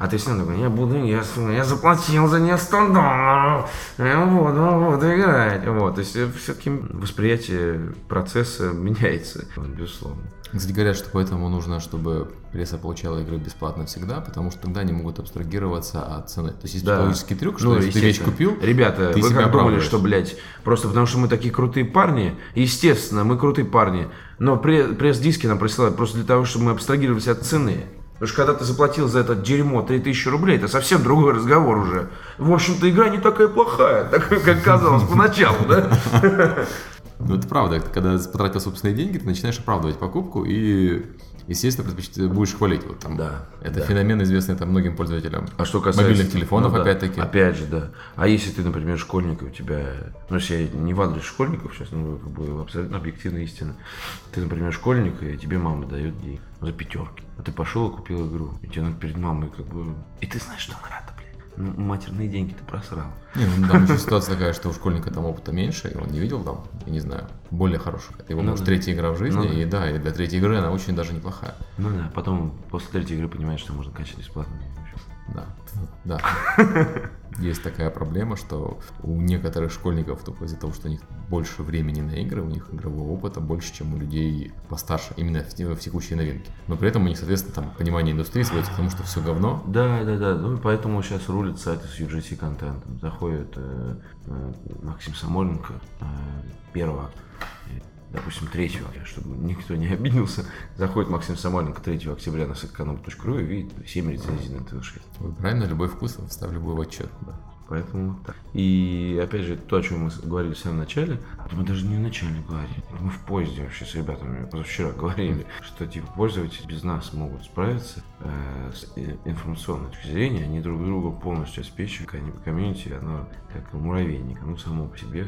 А ты всегда такой, я буду, я, я заплатил за нее сто долларов, я буду, буду играть. Вот, то есть все-таки восприятие процесса меняется, безусловно. Кстати, говорят, что поэтому нужно, чтобы пресса получала игры бесплатно всегда, потому что тогда они могут абстрагироваться от цены. То есть есть да. психологический трюк, что ну, если ты вещь купил, ребята, ты вы себя как думали, что, блядь, просто потому что мы такие крутые парни, естественно, мы крутые парни, но пресс-диски нам присылают просто для того, чтобы мы абстрагировались от цены. Потому что когда ты заплатил за это дерьмо три тысячи рублей, это совсем другой разговор уже. В общем-то, игра не такая плохая, такая, как казалось поначалу, да? Ну, это правда. Когда потратил собственные деньги, ты начинаешь оправдывать покупку и, естественно, будешь хвалить. Вот там. Да, это да. феномен, известный там, многим пользователям а что касается... мобильных телефонов, ну, да. опять-таки. Опять же, да. А если ты, например, школьник, и у тебя... Ну, если я не в адрес школьников сейчас, ну, как бы абсолютно объективная истина. Ты, например, школьник, и тебе мама дает деньги за пятерки. А ты пошел и купил игру. И тебе надо перед мамой как бы... И ты знаешь, что она рада. Ну, матерные деньги ты просрал. Не, ну там еще ситуация такая, что у школьника там опыта меньше, и он не видел там, я не знаю, более хороших. Это его, ну, может, да. третья игра в жизни, ну, и да, и для третьей игры она очень даже неплохая. Ну да, потом после третьей игры понимаешь, что можно качать бесплатно. Да, да. Есть такая проблема, что у некоторых школьников только из-за того, что у них больше времени на игры, у них игрового опыта больше, чем у людей постарше, именно в, в текущие новинки. Но при этом у них, соответственно, там понимание индустрии сводится к тому, что все говно. Да, да, да. Ну, поэтому сейчас рулит сайты с ю джи си контентом. Заходит э, э, Максим Самойленко э, первого, допустим, третьего, чтобы никто не обиделся, заходит Максим Самойленко третьего октября на сайт kanobu точка ру и видит семь рецензий на Resident Evil шесть. Вы правильно, любой вкус вставь любой в отчет. Да. Поэтому так. И опять же, то, о чем мы говорили в самом начале, мы даже не в начале говорили, мы в поезде вообще с ребятами позавчера говорили, что типа пользователи без нас могут справиться э, с информационной точки зрения, они друг друга полностью обеспечивают, а комьюнити, оно как муравейник, оно само по себе.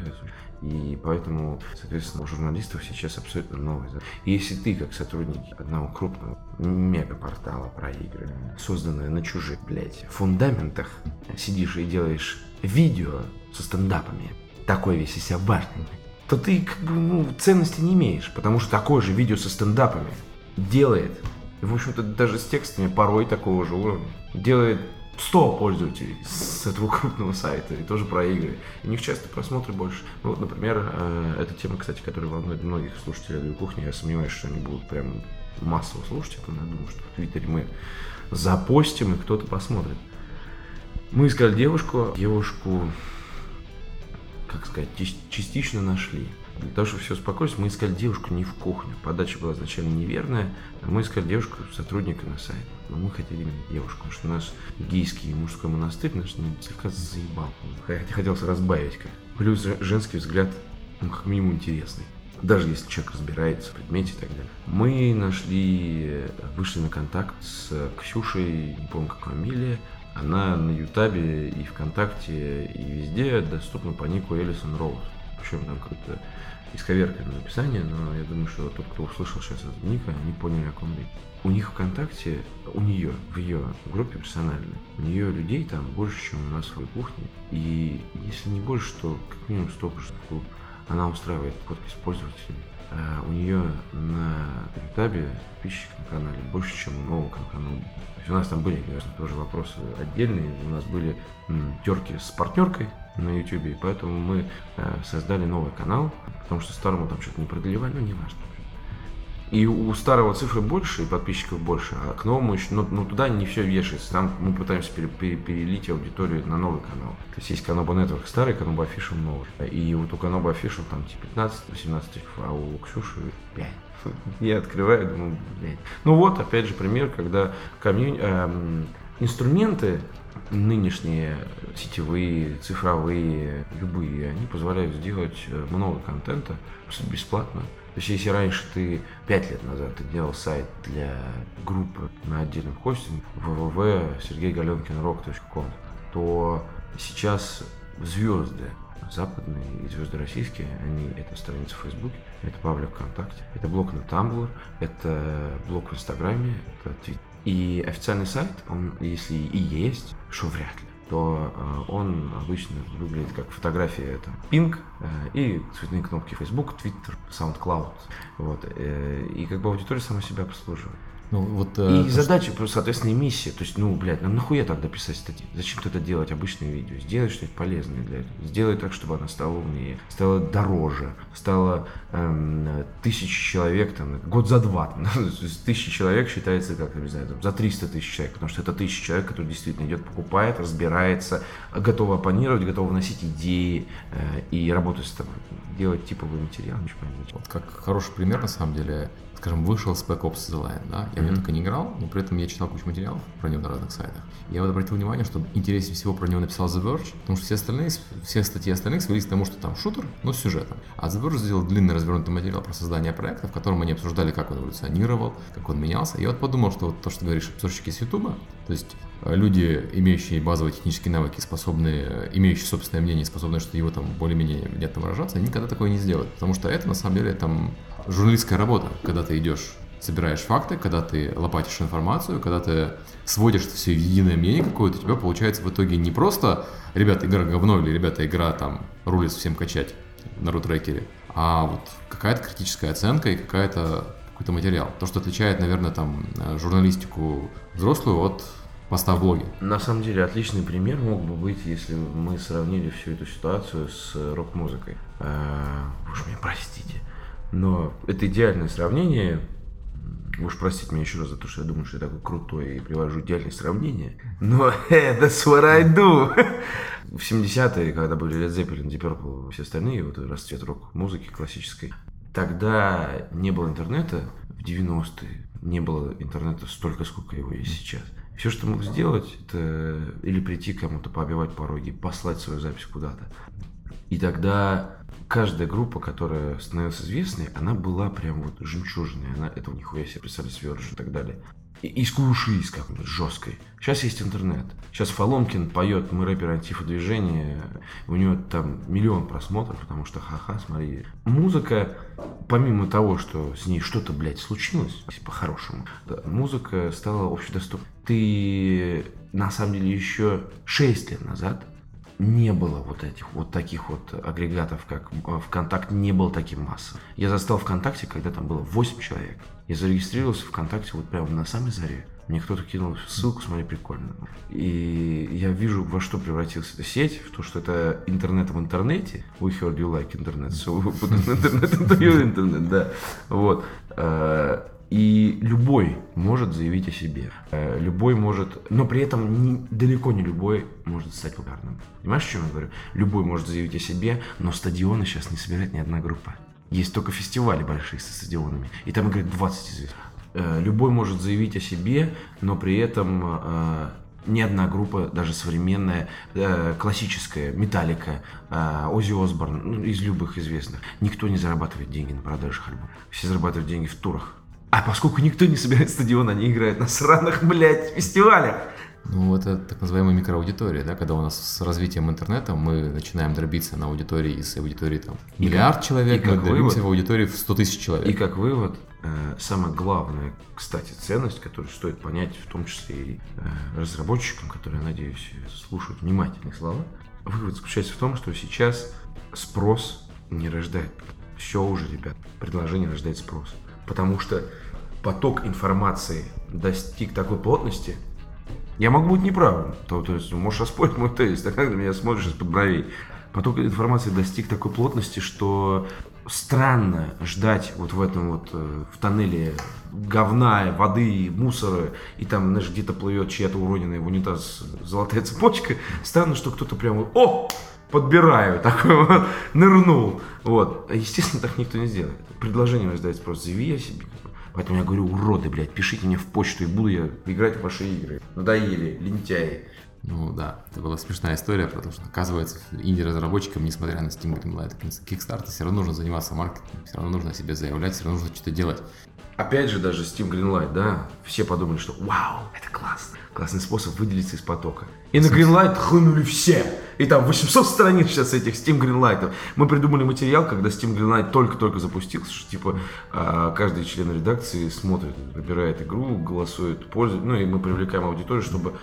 И поэтому, соответственно, у журналистов сейчас абсолютно новый. Если ты, как сотрудник одного крупного мегапортала про игры, созданное на чужих, блядь, фундаментах, сидишь и делаешь видео со стендапами, такой весь из себя важный, то ты, как бы, ну, ценности не имеешь, потому что такое же видео со стендапами делает, в общем-то, даже с текстами порой такого же уровня, делает сто пользователей с этого крупного сайта, и тоже про игры. И у них часто просмотры больше. Ну, вот, например, э, эта тема, кстати, которая волнует многих слушателей «Адовой кухни», я сомневаюсь, что они будут прям массово слушать это, но я думаю, что в Твиттере мы запостим, и кто-то посмотрит. Мы искали девушку, девушку, как сказать, частично нашли. Для того, чтобы все успокоилось, мы искали девушку не в кухню. Подача была изначально неверная. Мы искали девушку сотрудника на сайте. Но мы хотели именно девушку, потому что наш гейский мужской монастырь наш ну, слегка заебал. Хотелось разбавить как. Плюс женский взгляд, ну, как минимум, интересный. Даже если человек разбирается в предмете и так далее. Мы нашли, вышли на контакт с Ксюшей, не помню, как фамилия. Она на Ютабе и ВКонтакте, и везде доступна по нику Элисон Роуз. Причем там какое-то исковерканное написание, но я думаю, что тот, кто услышал сейчас от Ника, они поняли, о ком речь. У них ВКонтакте, у нее, в ее группе персональной, у нее людей там больше, чем у нас в кухне. И если не больше, то как минимум столько же. Она устраивает подкаст пользователей. У нее на Ютабе подписчиков на канале больше, чем у нового канала. То есть у нас там были, конечно, тоже вопросы отдельные. У нас были терки с партнеркой на Ютубе, поэтому мы создали новый канал, потому что старому там что-то не продлевали, ну не важно. И у старого цифры больше, и подписчиков больше, а к новому еще, ну, ну туда не все вешается, там мы пытаемся пере, пере, перелить аудиторию на новый канал. То есть есть Kanobu Network старый, Kanobu Official новый. И вот у Kanobu Official там пятнадцать-восемнадцать тысяч, а у Ксюши пять. Я открываю, думаю, блядь. Ну вот, опять же, пример, когда комьюни... эм, инструменты нынешние, сетевые, цифровые, любые, они позволяют сделать много контента бесплатно. То есть, если раньше ты пять лет назад ты делал сайт для группы на отдельном хостинге дабл ю дабл ю дабл ю точка сергей галенкин точка рок точка ком, то сейчас звезды западные и звезды российские, они это страница в Фейсбуке, это паблик ВКонтакте, это блог на Tumblr, это блог в Инстаграме, это Твиттер. И официальный сайт, он, если и есть, что вряд ли, то он обычно выглядит как фотография, это пинг и цветные кнопки Facebook, Twitter, SoundCloud. Вот. И как бы аудитория сама себя обслуживает. Ну, вот, и э, задача, то, соответственно, и миссия. То есть, ну, блядь, нам нахуя тогда писать статьи? Зачем тогда делать обычные видео? Сделать что-нибудь полезное для этого. Сделать так, чтобы она стала умнее, стала дороже, стала эм, тысячи человек, там, год за два. Тысяча человек считается, как, не знаю, там, за триста тысяч человек, потому что это тысяча человек, который действительно идет, покупает, разбирается, готовы оппонировать, готовы вносить идеи э, и работать с тобой, делать типовый материал, ничего не делать. Вот как хороший пример, на самом деле, скажем, вышел Spec Ops The Line, да, я mm-hmm. в него так и не играл, но при этом я читал кучу материалов про него на разных сайтах. Я вот обратил внимание, что интереснее всего про него написал The Verge, потому что все остальные, все статьи остальных свелись к тому, что там шутер, но с сюжетом. А The Verge сделал длинный развернутый материал про создание проекта, в котором они обсуждали, как он эволюционировал, как он менялся. Я вот подумал, что вот то, что говоришь, обзорщики с Ютуба, то есть люди, имеющие базовые технические навыки, способные, имеющие собственное мнение, способные что его там более-менее внятно выражаться, они никогда такое не сделают, потому что это на самом деле там журналистская работа, когда ты идешь, собираешь факты, когда ты лопатишь информацию, когда ты сводишь все в единое мнение какое-то, у тебя получается в итоге не просто «ребята, игра говно» или «ребята, игра там рулит всем качать» на рутрекере, а вот какая-то критическая оценка и какая-то, какой-то материал. То, что отличает, наверное, там журналистику взрослую от поста в блоге. На самом деле отличный пример мог бы быть, если мы сравнили всю эту ситуацию с рок-музыкой. Уж меня простите, но это идеальное сравнение. Уж простите меня еще раз за то, что я думаю, что я такой крутой и привожу идеальные сравнения. Но that's what I do. В семидесятые, когда были Led Zeppelin, Deep Purple, все остальные, вот расцвет рок-музыки классической, тогда не было интернета. В девяностые не было интернета столько, сколько его есть сейчас. Все, что мог сделать, это или прийти к кому-то, пообивать пороги, послать свою запись куда-то. И тогда каждая группа, которая становилась известной, она была прям вот жемчужиной. Она этого нихуя себе писали сверху и так далее. И, и с клуши, с какой-то жесткой. Сейчас есть интернет. Сейчас Фоломкин поет «Мы рэперы антифа-движения». У него там миллион просмотров, потому что ха-ха, смотри. Музыка, помимо того, что с ней что-то, блядь, случилось, по-хорошему, да, музыка стала общедоступной. Ты, на самом деле, еще шесть лет назад не было вот этих вот таких вот агрегатов, как ВКонтакте, не было таким массовым. Я застал ВКонтакте, когда там было восемь человек. Я зарегистрировался ВКонтакте вот прямо на самой заре. Мне кто-то кинул ссылку, смотри, прикольно. И я вижу, во что превратилась эта сеть, в то, что это интернет в интернете. We heard you like internet, so we put an internet into your internet, да. Вот. И любой может заявить о себе, любой может, но при этом не, далеко не любой может стать популярным. Понимаешь, о чем я говорю? Любой может заявить о себе, но стадионы сейчас не собирает ни одна группа. Есть только фестивали большие со стадионами, и там играет двадцать известных. Любой может заявить о себе, но при этом ни одна группа, даже современная, классическая, Металлика, Оззи Осборн, ну, из любых известных, никто не зарабатывает деньги на продажах альбомов. Все зарабатывают деньги в турах. А поскольку никто не собирает стадион, они играют на сраных, блядь, фестивалях. Ну, это так называемая микроаудитория, да, когда у нас с развитием интернета мы начинаем дробиться на аудитории из аудитории там и миллиард как, человек, мы дробимся в аудитории в сто тысяч человек. И как вывод, э, самая главная, кстати, ценность, которую стоит понять, в том числе и э, разработчикам, которые, надеюсь, слушают внимательные слова, вывод заключается в том, что сейчас спрос не рождает. Все уже, ребят, предложение рождает спрос. Потому что поток информации достиг такой плотности. Я могу быть неправым. То, то есть, можешь оспорить мой тезис, так как ты меня смотришь из-под бровей. Поток информации достиг такой плотности, что странно ждать вот в этом вот в тоннеле говна, воды, мусора, и там, знаешь, где-то плывет чья-то уроненная в унитаз золотая цепочка. Странно, что кто-то прям вот, о, подбираю, такой вот, нырнул. Вот. Естественно, так никто не сделает. Предложение раздается просто, заяви о себе. Поэтому я говорю, уроды, блядь, пишите мне в почту, и буду я играть в ваши игры. Надоели, лентяи. Ну да, это была смешная история, потому что, оказывается, инди-разработчикам, несмотря на Steam Greenlight и Kickstarter, все равно нужно заниматься маркетингом, все равно нужно себя заявлять, все равно нужно что-то делать. Опять же, даже Steam Greenlight, да, все подумали, что вау, это классно, классный способ выделиться из потока. И на Greenlight хлынули все, и там восемьсот страниц сейчас этих Steam Greenlight'ов. Мы придумали материал, когда Steam Greenlight только-только запустился, что типа каждый член редакции смотрит, выбирает игру, голосует, пользует, ну и мы привлекаем аудиторию, чтобы...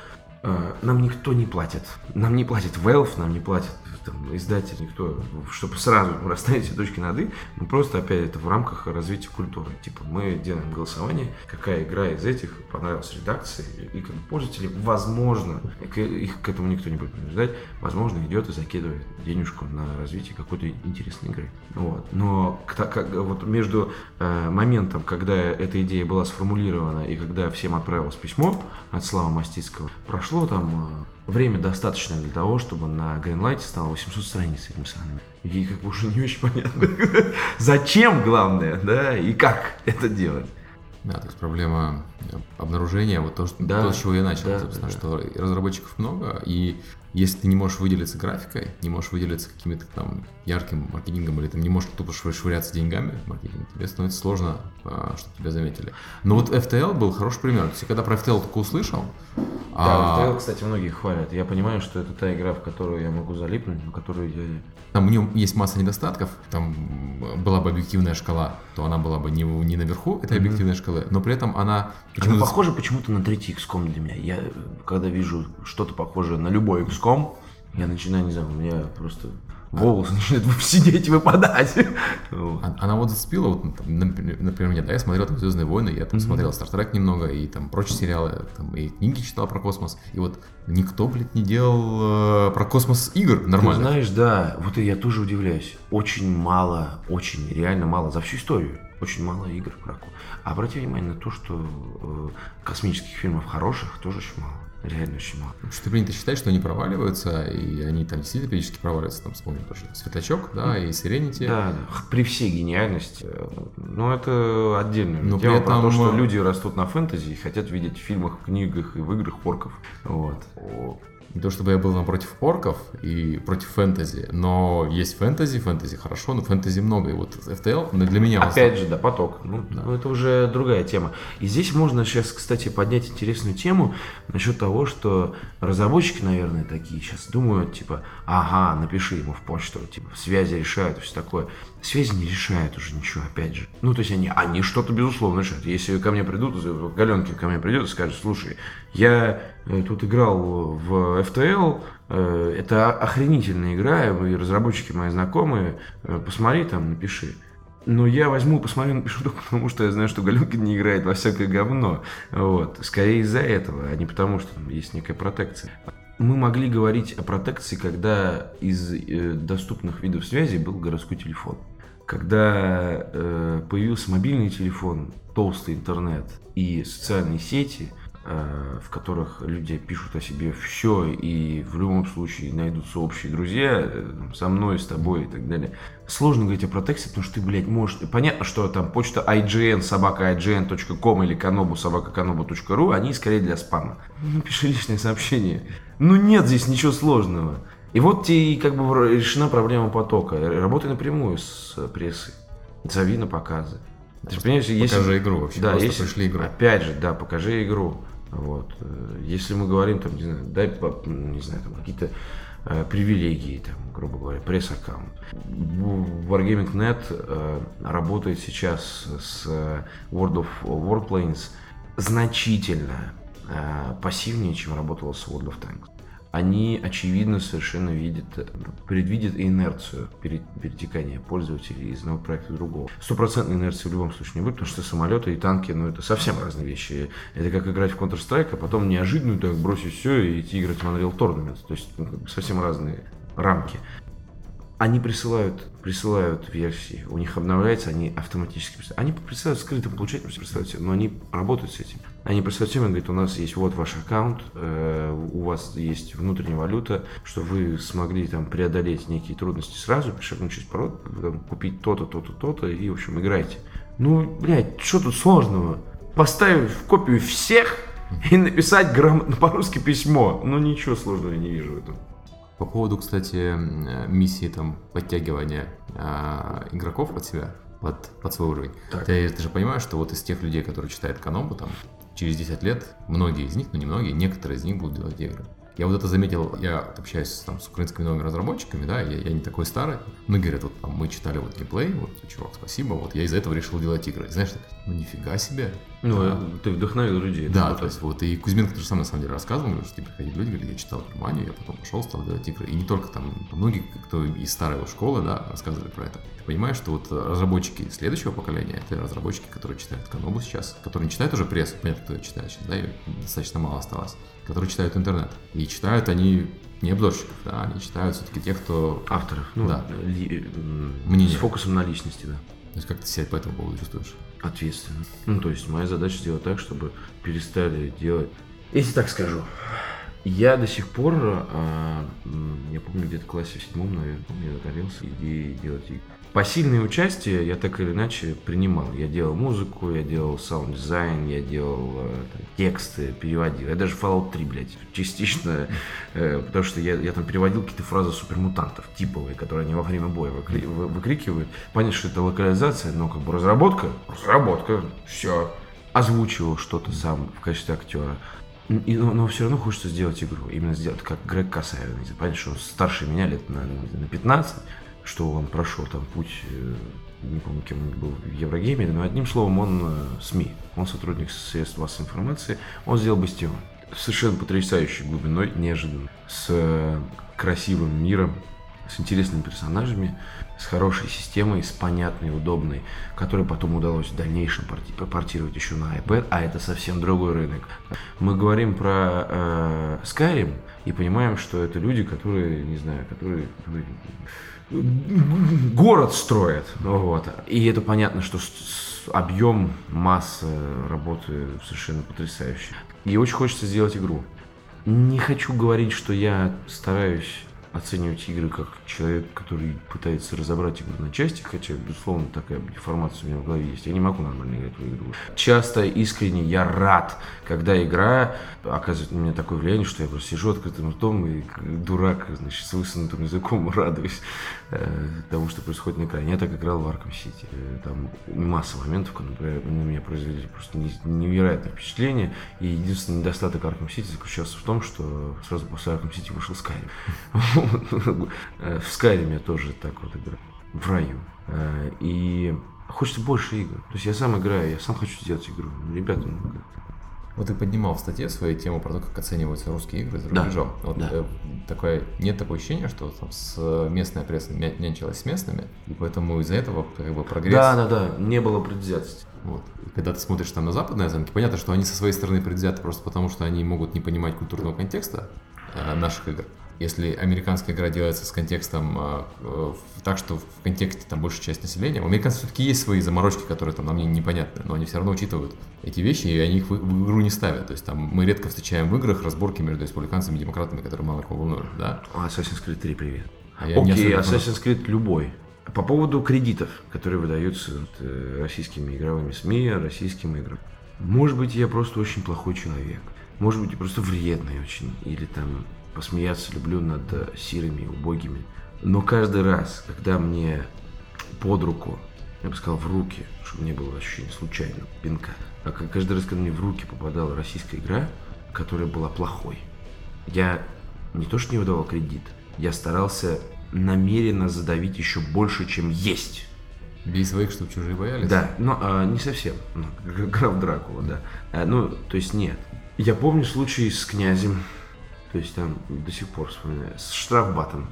Нам никто не платит. Нам не платит Valve, нам не платит там, издатель, никто. Чтобы сразу расставить все точки над «и», мы просто опять это в рамках развития культуры. Типа мы делаем голосование, какая игра из этих понравилась редакции и как пользователи, возможно, их к этому никто не будет принуждать, возможно, идет и закидывает денежку на развитие какой-то интересной игры. Вот. Но как, вот между э, моментом, когда эта идея была сформулирована и когда всем отправилось письмо от Славы Мастицкого, прошло там время достаточно для того, чтобы на Greenlight стало восемьсот страниц с этими самыми. И как бы уже не очень понятно, зачем, главное, да, и как это делать. Да, то есть проблема обнаружения, вот то, что, да, то с чего я начал, да, собственно, да, да. Что разработчиков много, и если ты не можешь выделиться графикой, не можешь выделиться каким-то там ярким маркетингом, или ты не можешь тупо швыряться деньгами в маркетинг, тебе становится сложно, чтобы тебя заметили. Но вот эф ти эл был хороший пример. Ты когда про эф ти эл только услышал... Да, а... эф ти эл, кстати, многие хвалят. Я понимаю, что это та игра, в которую я могу залипнуть, в которую я... Там в нем есть масса недостатков. Там была бы объективная шкала, то она была бы не, не наверху этой mm-hmm. объективной шкалы, но при этом она... Она похожа почему-то на третий икс ком для меня. Я, когда вижу что-то похожее на любой икс ком, я начинаю, не знаю, у меня просто волосы начинают сидеть и выпадать. Она вот зацепила, вот, например, меня, да, я смотрел там «Звездные войны», я там mm-hmm. смотрел Star Trek немного, и там прочие сериалы, там, и книги читал про космос, и вот никто, блядь, не делал э, про космос игр нормально. Ты знаешь, да, вот и я тоже удивляюсь, очень мало, очень реально мало за всю историю. Очень мало игр про космос. Обрати внимание на то, что э, космических фильмов хороших тоже очень мало. Реально очень мало. Что принято считать, что они проваливаются, и они там действительно периодически проваливаются. Там вспомним тоже «Светлячок», да, и «Сиренити». Да, да, при всей гениальности. Но это отдельное. Но дело этом... про то, что люди растут на фэнтези и хотят видеть в фильмах, книгах и в играх орков. Вот. Не то чтобы я был напротив орков и против фэнтези, но есть фэнтези, фэнтези хорошо, но фэнтези много. И вот эф ти эл для меня... Опять он... же, да, поток. Ну, да. Ну, это уже другая тема. И здесь можно сейчас, кстати, поднять интересную тему насчет того, что разработчики, наверное, такие сейчас думают, типа, ага, напиши ему в почту, типа, связи решают, все такое. Связи не решают уже ничего, опять же. Ну, то есть они, они что-то, безусловно, решают. Если ко мне придут, Галенкин ко мне придет и скажет, слушай, я тут играл в эф ти эл, это охренительная игра, и разработчики мои знакомые, посмотри там, напиши. Но я возьму, посмотрю, напишу только потому, что я знаю, что Галенкин не играет во всякое говно. Вот. Скорее из-за этого, а не потому, что там есть некая протекция. Мы могли говорить о протекции, когда из доступных видов связи был городской телефон. Когда появился мобильный телефон, толстый интернет и социальные сети, в которых люди пишут о себе все и в любом случае найдутся общие друзья со мной, с тобой и так далее. Сложно говорить о протекции, потому что ты, блядь, можешь... Понятно, что там почта ign, собака ай джи эн точка ком или kanobu, собака kanobu точка ру, они скорее для спама. Ну, пиши личное сообщение. Ну, нет здесь ничего сложного. И вот тебе как бы решена проблема потока. Работай напрямую с прессой. Зови на показы. Ты же понимаешь, если... Покажи игру вообще, да, просто если... пришли игру. Опять же, да, покажи игру. Вот. Если мы говорим, там, не знаю, дай, не знаю, там, какие-то э, привилегии, там, грубо говоря, пресс-аккаунт. Wargaming точка нет э, работает сейчас с World of Warplanes значительно э, пассивнее, чем работала с World of Tanks. они, очевидно, совершенно видят, предвидят инерцию перетекания пользователей из одного проекта в другого. Стопроцентной инерции в любом случае не будет, потому что самолеты и танки, ну, это совсем разные вещи. Это как играть в Counter-Strike, а потом неожиданно так бросить все и идти играть в Unreal Tournament. То есть, ну, совсем разные рамки. Они присылают, присылают версии, у них обновляется, они автоматически присылают. Они присылают скрытым, получателям, присылают всем, но они работают с этим. Они присылают всем и говорят, у нас есть вот ваш аккаунт, э, у вас есть внутренняя валюта, что вы смогли там преодолеть некие трудности сразу, перешагнуть через порог, там, купить то-то, то-то, то-то и, в общем, играйте. Ну, блядь, что тут сложного? Поставить в копию всех и написать грамотно по-русски письмо. Ну, ничего сложного я не вижу в этом. По поводу, кстати, миссии там подтягивания э, игроков под себя, под, под свой уровень. Ты, ты же понимаешь, что вот из тех людей, которые читают Канобу, там, через десять лет, многие из них, но не многие, некоторые из них будут делать игры. Я вот это заметил, я общаюсь там с украинскими новыми разработчиками, да, я, я не такой старый. Многие говорят, вот там, мы читали вот геймплей, вот, чувак, спасибо, вот я из-за этого решил делать игры. И знаешь, так, ну нифига себе. Ну, да. Ты вдохновил людей. Да, то есть вот, и Кузьменко тоже сам на самом деле рассказывал, что приходили люди, говорили, я читал Германию, я потом пошел, стал делать игры. И не только там, многие, кто из старой школы, да, рассказывали про это. Ты понимаешь, что вот разработчики следующего поколения, это разработчики, которые читают Канобу сейчас, которые не читают уже прессу, понятно, кто читает сейчас, да, и достаточно мало осталось, которые читают интернет. И читают они не обзорщиков, да, они читают все-таки тех, кто... Авторов, ну, да. Ли... Мнение. С фокусом на личности, да. То есть как ты себя по этому поводу чувствуешь? Ответственно. Ну, то есть моя задача сделать так, чтобы перестали делать... Если так скажу, я до сих пор, а, я помню, где-то в классе в седьмом, наверное, я загорелся идеей делать игры. Посильное участие я так или иначе принимал. Я делал музыку, я делал саунд-дизайн, я делал там, тексты, переводил. Я даже Fallout три, блядь, частично, э, потому что я, я там переводил какие-то фразы супермутантов, типовые, которые они во время боя выкли- вы- выкрикивают. Понятно, что это локализация, но как бы разработка, разработка, все. Озвучивал что-то сам в качестве актера. И, но, но все равно хочется сделать игру. Именно сделать, как Грег Касаев. Понятно, что он старше меня лет на, на пятнадцать. Что он прошел там путь, не помню, кем он был в Еврогеймере, но одним словом он СМИ, он сотрудник средств массовой информации, он сделал бастион. Совершенно потрясающей глубиной, неожиданно, с красивым миром, с интересными персонажами, с хорошей системой, с понятной, удобной, которую потом удалось в дальнейшем порти- портировать еще на iPad, а это совсем другой рынок. Мы говорим про э, Skyrim и понимаем, что это люди, которые, не знаю, которые... которые... город строят, вот. И это понятно, что объем, масса работы совершенно потрясающий. И очень хочется сделать игру. Не хочу говорить, что я стараюсь оценивать игры как человек, который пытается разобрать игру на части, хотя, безусловно, такая деформация у меня в голове есть. Я не могу нормально играть в игру. Часто, искренне, я рад, когда игра оказывает на меня такое влияние, что я просто сижу открытым ртом и дурак, значит, с высунутым языком радуюсь э, тому, что происходит на экране. Я так играл в Arkham City. Там масса моментов, которые на меня произвели просто невероятное впечатление. И единственный недостаток Arkham City заключался в том, что сразу после Arkham City вышел Skyrim. В Skyrim я тоже так вот играю, в раю. И хочется больше игр. То есть я сам играю, я сам хочу сделать игру. Ребята, ну как-то. Вот ты поднимал в статье свою тему про то, как оцениваются русские игры за рубежом. Да. Вот, да. Э, такое, нет такого ощущения, что там, с местная пресса нянчилась с местными, и поэтому из-за этого как бы прогресс... Да, да, да, не было предвзятости. Вот. Когда ты смотришь там на западные оценки, понятно, что они со своей стороны предвзяты просто потому, что они могут не понимать культурного контекста э, наших игр. Если американская игра делается с контекстом э, э, так, что в контексте там большая часть населения, у американцев все-таки есть свои заморочки, которые там нам непонятны, но они все равно учитывают эти вещи, и они их в, в игру не ставят. То есть там мы редко встречаем в играх разборки между республиканцами и демократами, которые мало кого волнуют. Да? Assassin's Creed три, привет. А я Окей, Assassin's Creed любой. По поводу кредитов, которые выдаются российскими игровыми СМИ, российским играм. Может быть, я просто очень плохой человек. Может быть, я просто вредный очень. Или там... посмеяться люблю над сирыми, убогими. Но каждый раз, когда мне под руку, я бы сказал, в руки, чтобы не было ощущения случайного пинка, а каждый раз, когда мне в руки попадала российская игра, которая была плохой, я не то что не выдавал кредит, я старался намеренно задавить еще больше, чем есть. Бей своих, чтобы чужие боялись? Да, но а, не совсем. Граф Дракула, да. А, ну, то есть нет. Я помню случай с князем. То есть там до сих пор вспоминаю. С Штрафбатом.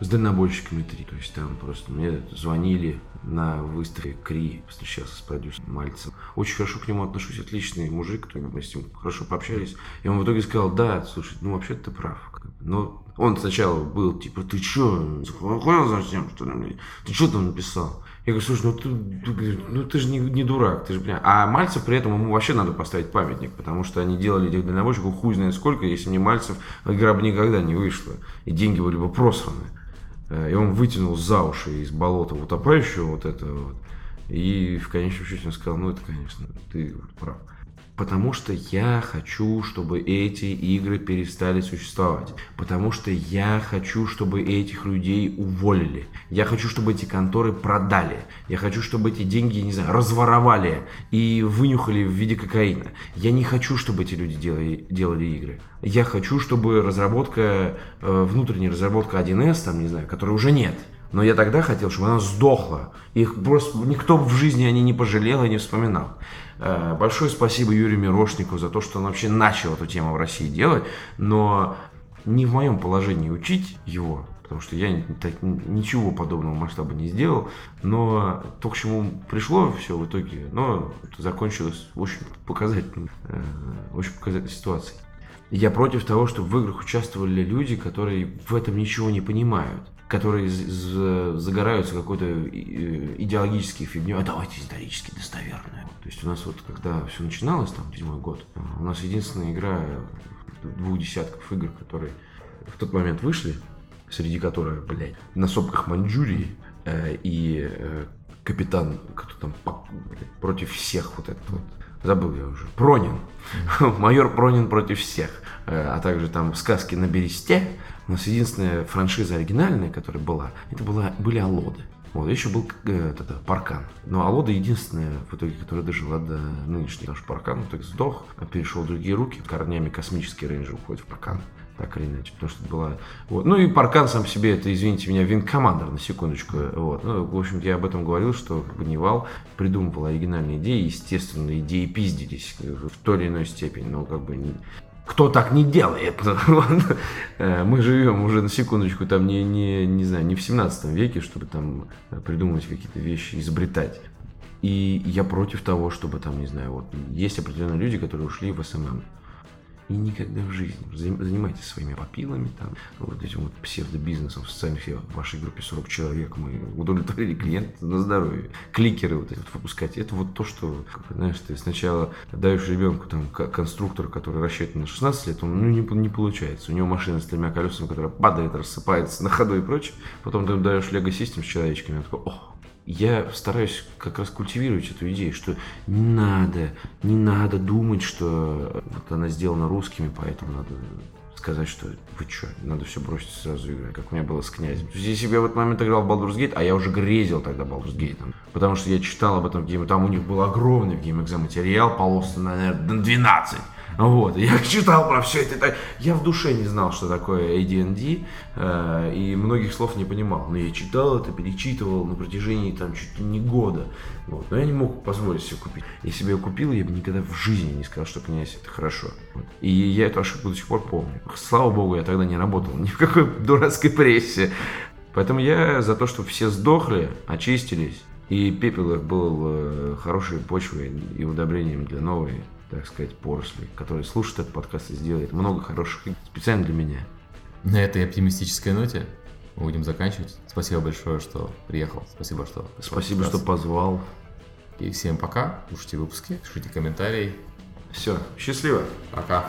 С дальнобойщиками три. То есть там просто мне звонили на выставке КРИ, встречался с продюсером Мальцем. Очень хорошо к нему отношусь, отличный мужик, мы с ним хорошо пообщались. И он в итоге сказал: да, слушай, ну вообще-то ты прав. Но он сначала был типа: ты чё, захуял совсем, что ли? Ты чё там написал? Я говорю: слушай, ну ты, ты, ну, ты же не, не дурак, ты же бля. А Мальцев при этом, ему вообще надо поставить памятник, потому что они делали этих дальнобойщиков хуй знает сколько, если не Мальцев, игра бы никогда не вышла, и деньги были бы просраны. И он вытянул за уши из болота утопающего вот этого вот. И в конечном счете он сказал: ну это, конечно, ты прав. Потому что я хочу, чтобы эти игры перестали существовать. Потому что я хочу, чтобы этих людей уволили. Я хочу, чтобы эти конторы продали. Я хочу, чтобы эти деньги, не знаю, разворовали и вынюхали в виде кокаина. Я не хочу, чтобы эти люди делали, делали игры. Я хочу, чтобы разработка, внутренняя разработка один эс, там, не знаю, которой уже нет. Но я тогда хотел, чтобы она сдохла. Их просто никто в жизни они не пожалел и не вспоминал. Большое спасибо Юрию Мирошнику за то, что он вообще начал эту тему в России делать, но не в моем положении учить его, потому что я так, ничего подобного масштаба не сделал, но то, к чему пришло все в итоге, но закончилось очень показательной, очень показательной ситуацией. Я против того, чтобы в играх участвовали люди, которые в этом ничего не понимают, которые загораются какой-то идеологической фигней, а давайте исторически достоверную. То есть у нас вот, когда все начиналось, там, седьмой год, у нас единственная игра двух десятков игр, которые в тот момент вышли, среди которых, блядь, на сопках Маньчжурии э, и э, капитан, кто там, блядь, против всех вот этот вот, забыл я уже, Пронин, майор Пронин против всех, э, а также там сказки на бересте. У нас единственная франшиза оригинальная, которая была, это была, были Алоды. Вот, еще был э, это, Паркан. Но Алода единственная, в итоге, которая дожила до нынешней. Потому что Паркан вот так сдох, перешел в другие руки. Корнями космические рейнджеры уходят в Паркан. Так или иначе, потому что это была... Вот. Ну и Паркан сам себе, это, извините меня, винкомандер, на секундочку. Вот. Ну, в общем, я об этом говорил, что Буневал придумывал оригинальные идеи. Естественно, идеи пиздились в той или иной степени, но как бы... Не... Кто так не делает? Мы живем уже на секундочку, там не, не, не знаю, не в семнадцатом веке, чтобы там придумывать какие-то вещи, изобретать. И я против того, чтобы там, не знаю, вот есть определенные люди, которые ушли в эс эм эм. И никогда в жизни. Занимайтесь своими попилами, там, вот этим вот псевдобизнесом в социальных сетях. В вашей группе сорок человек мы удовлетворили клиента на здоровье. Кликеры вот эти вот выпускать. Это вот то, что, знаешь, ты сначала даешь ребенку там конструктор, который рассчитан на шестнадцать лет, он ну, не, не получается. У него машина с тремя колесами, которая падает, рассыпается на ходу и прочее. Потом ты даешь Lego System с человечками, он такой: ох. Я стараюсь как раз культивировать эту идею, что не надо, не надо думать, что вот она сделана русскими, поэтому надо сказать, что вы чё, надо все бросить сразу играть, как у меня было с князем. То есть, если бы я в этот момент играл в Baldur's Gate, а я уже грезил тогда Baldur's Gate, потому что я читал об этом в Game, там у них был огромный в Game.экзе материал, полос, наверное, на двенадцать. Вот, я читал про все это, я в душе не знал, что такое эй ди энд ди, э, и многих слов не понимал, но я читал это, перечитывал на протяжении там чуть ли не года, вот. Но я не мог позволить себе купить. Если бы я купил, я бы никогда в жизни не сказал, что князь это хорошо, вот. И я эту ошибку до сих пор помню, слава богу, я тогда не работал ни в какой дурацкой прессе, поэтому я за то, чтобы все сдохли, очистились, и пепел их был хорошей почвой и удобрением для новой, так сказать, поросли, который слушает этот подкаст и сделает много хороших игр специально для меня. На этой оптимистической ноте мы будем заканчивать. Спасибо большое, что приехал. Спасибо, что... Спасибо, что позвал. И всем пока. Слушайте выпуски, пишите комментарии. Все. Счастливо. Пока.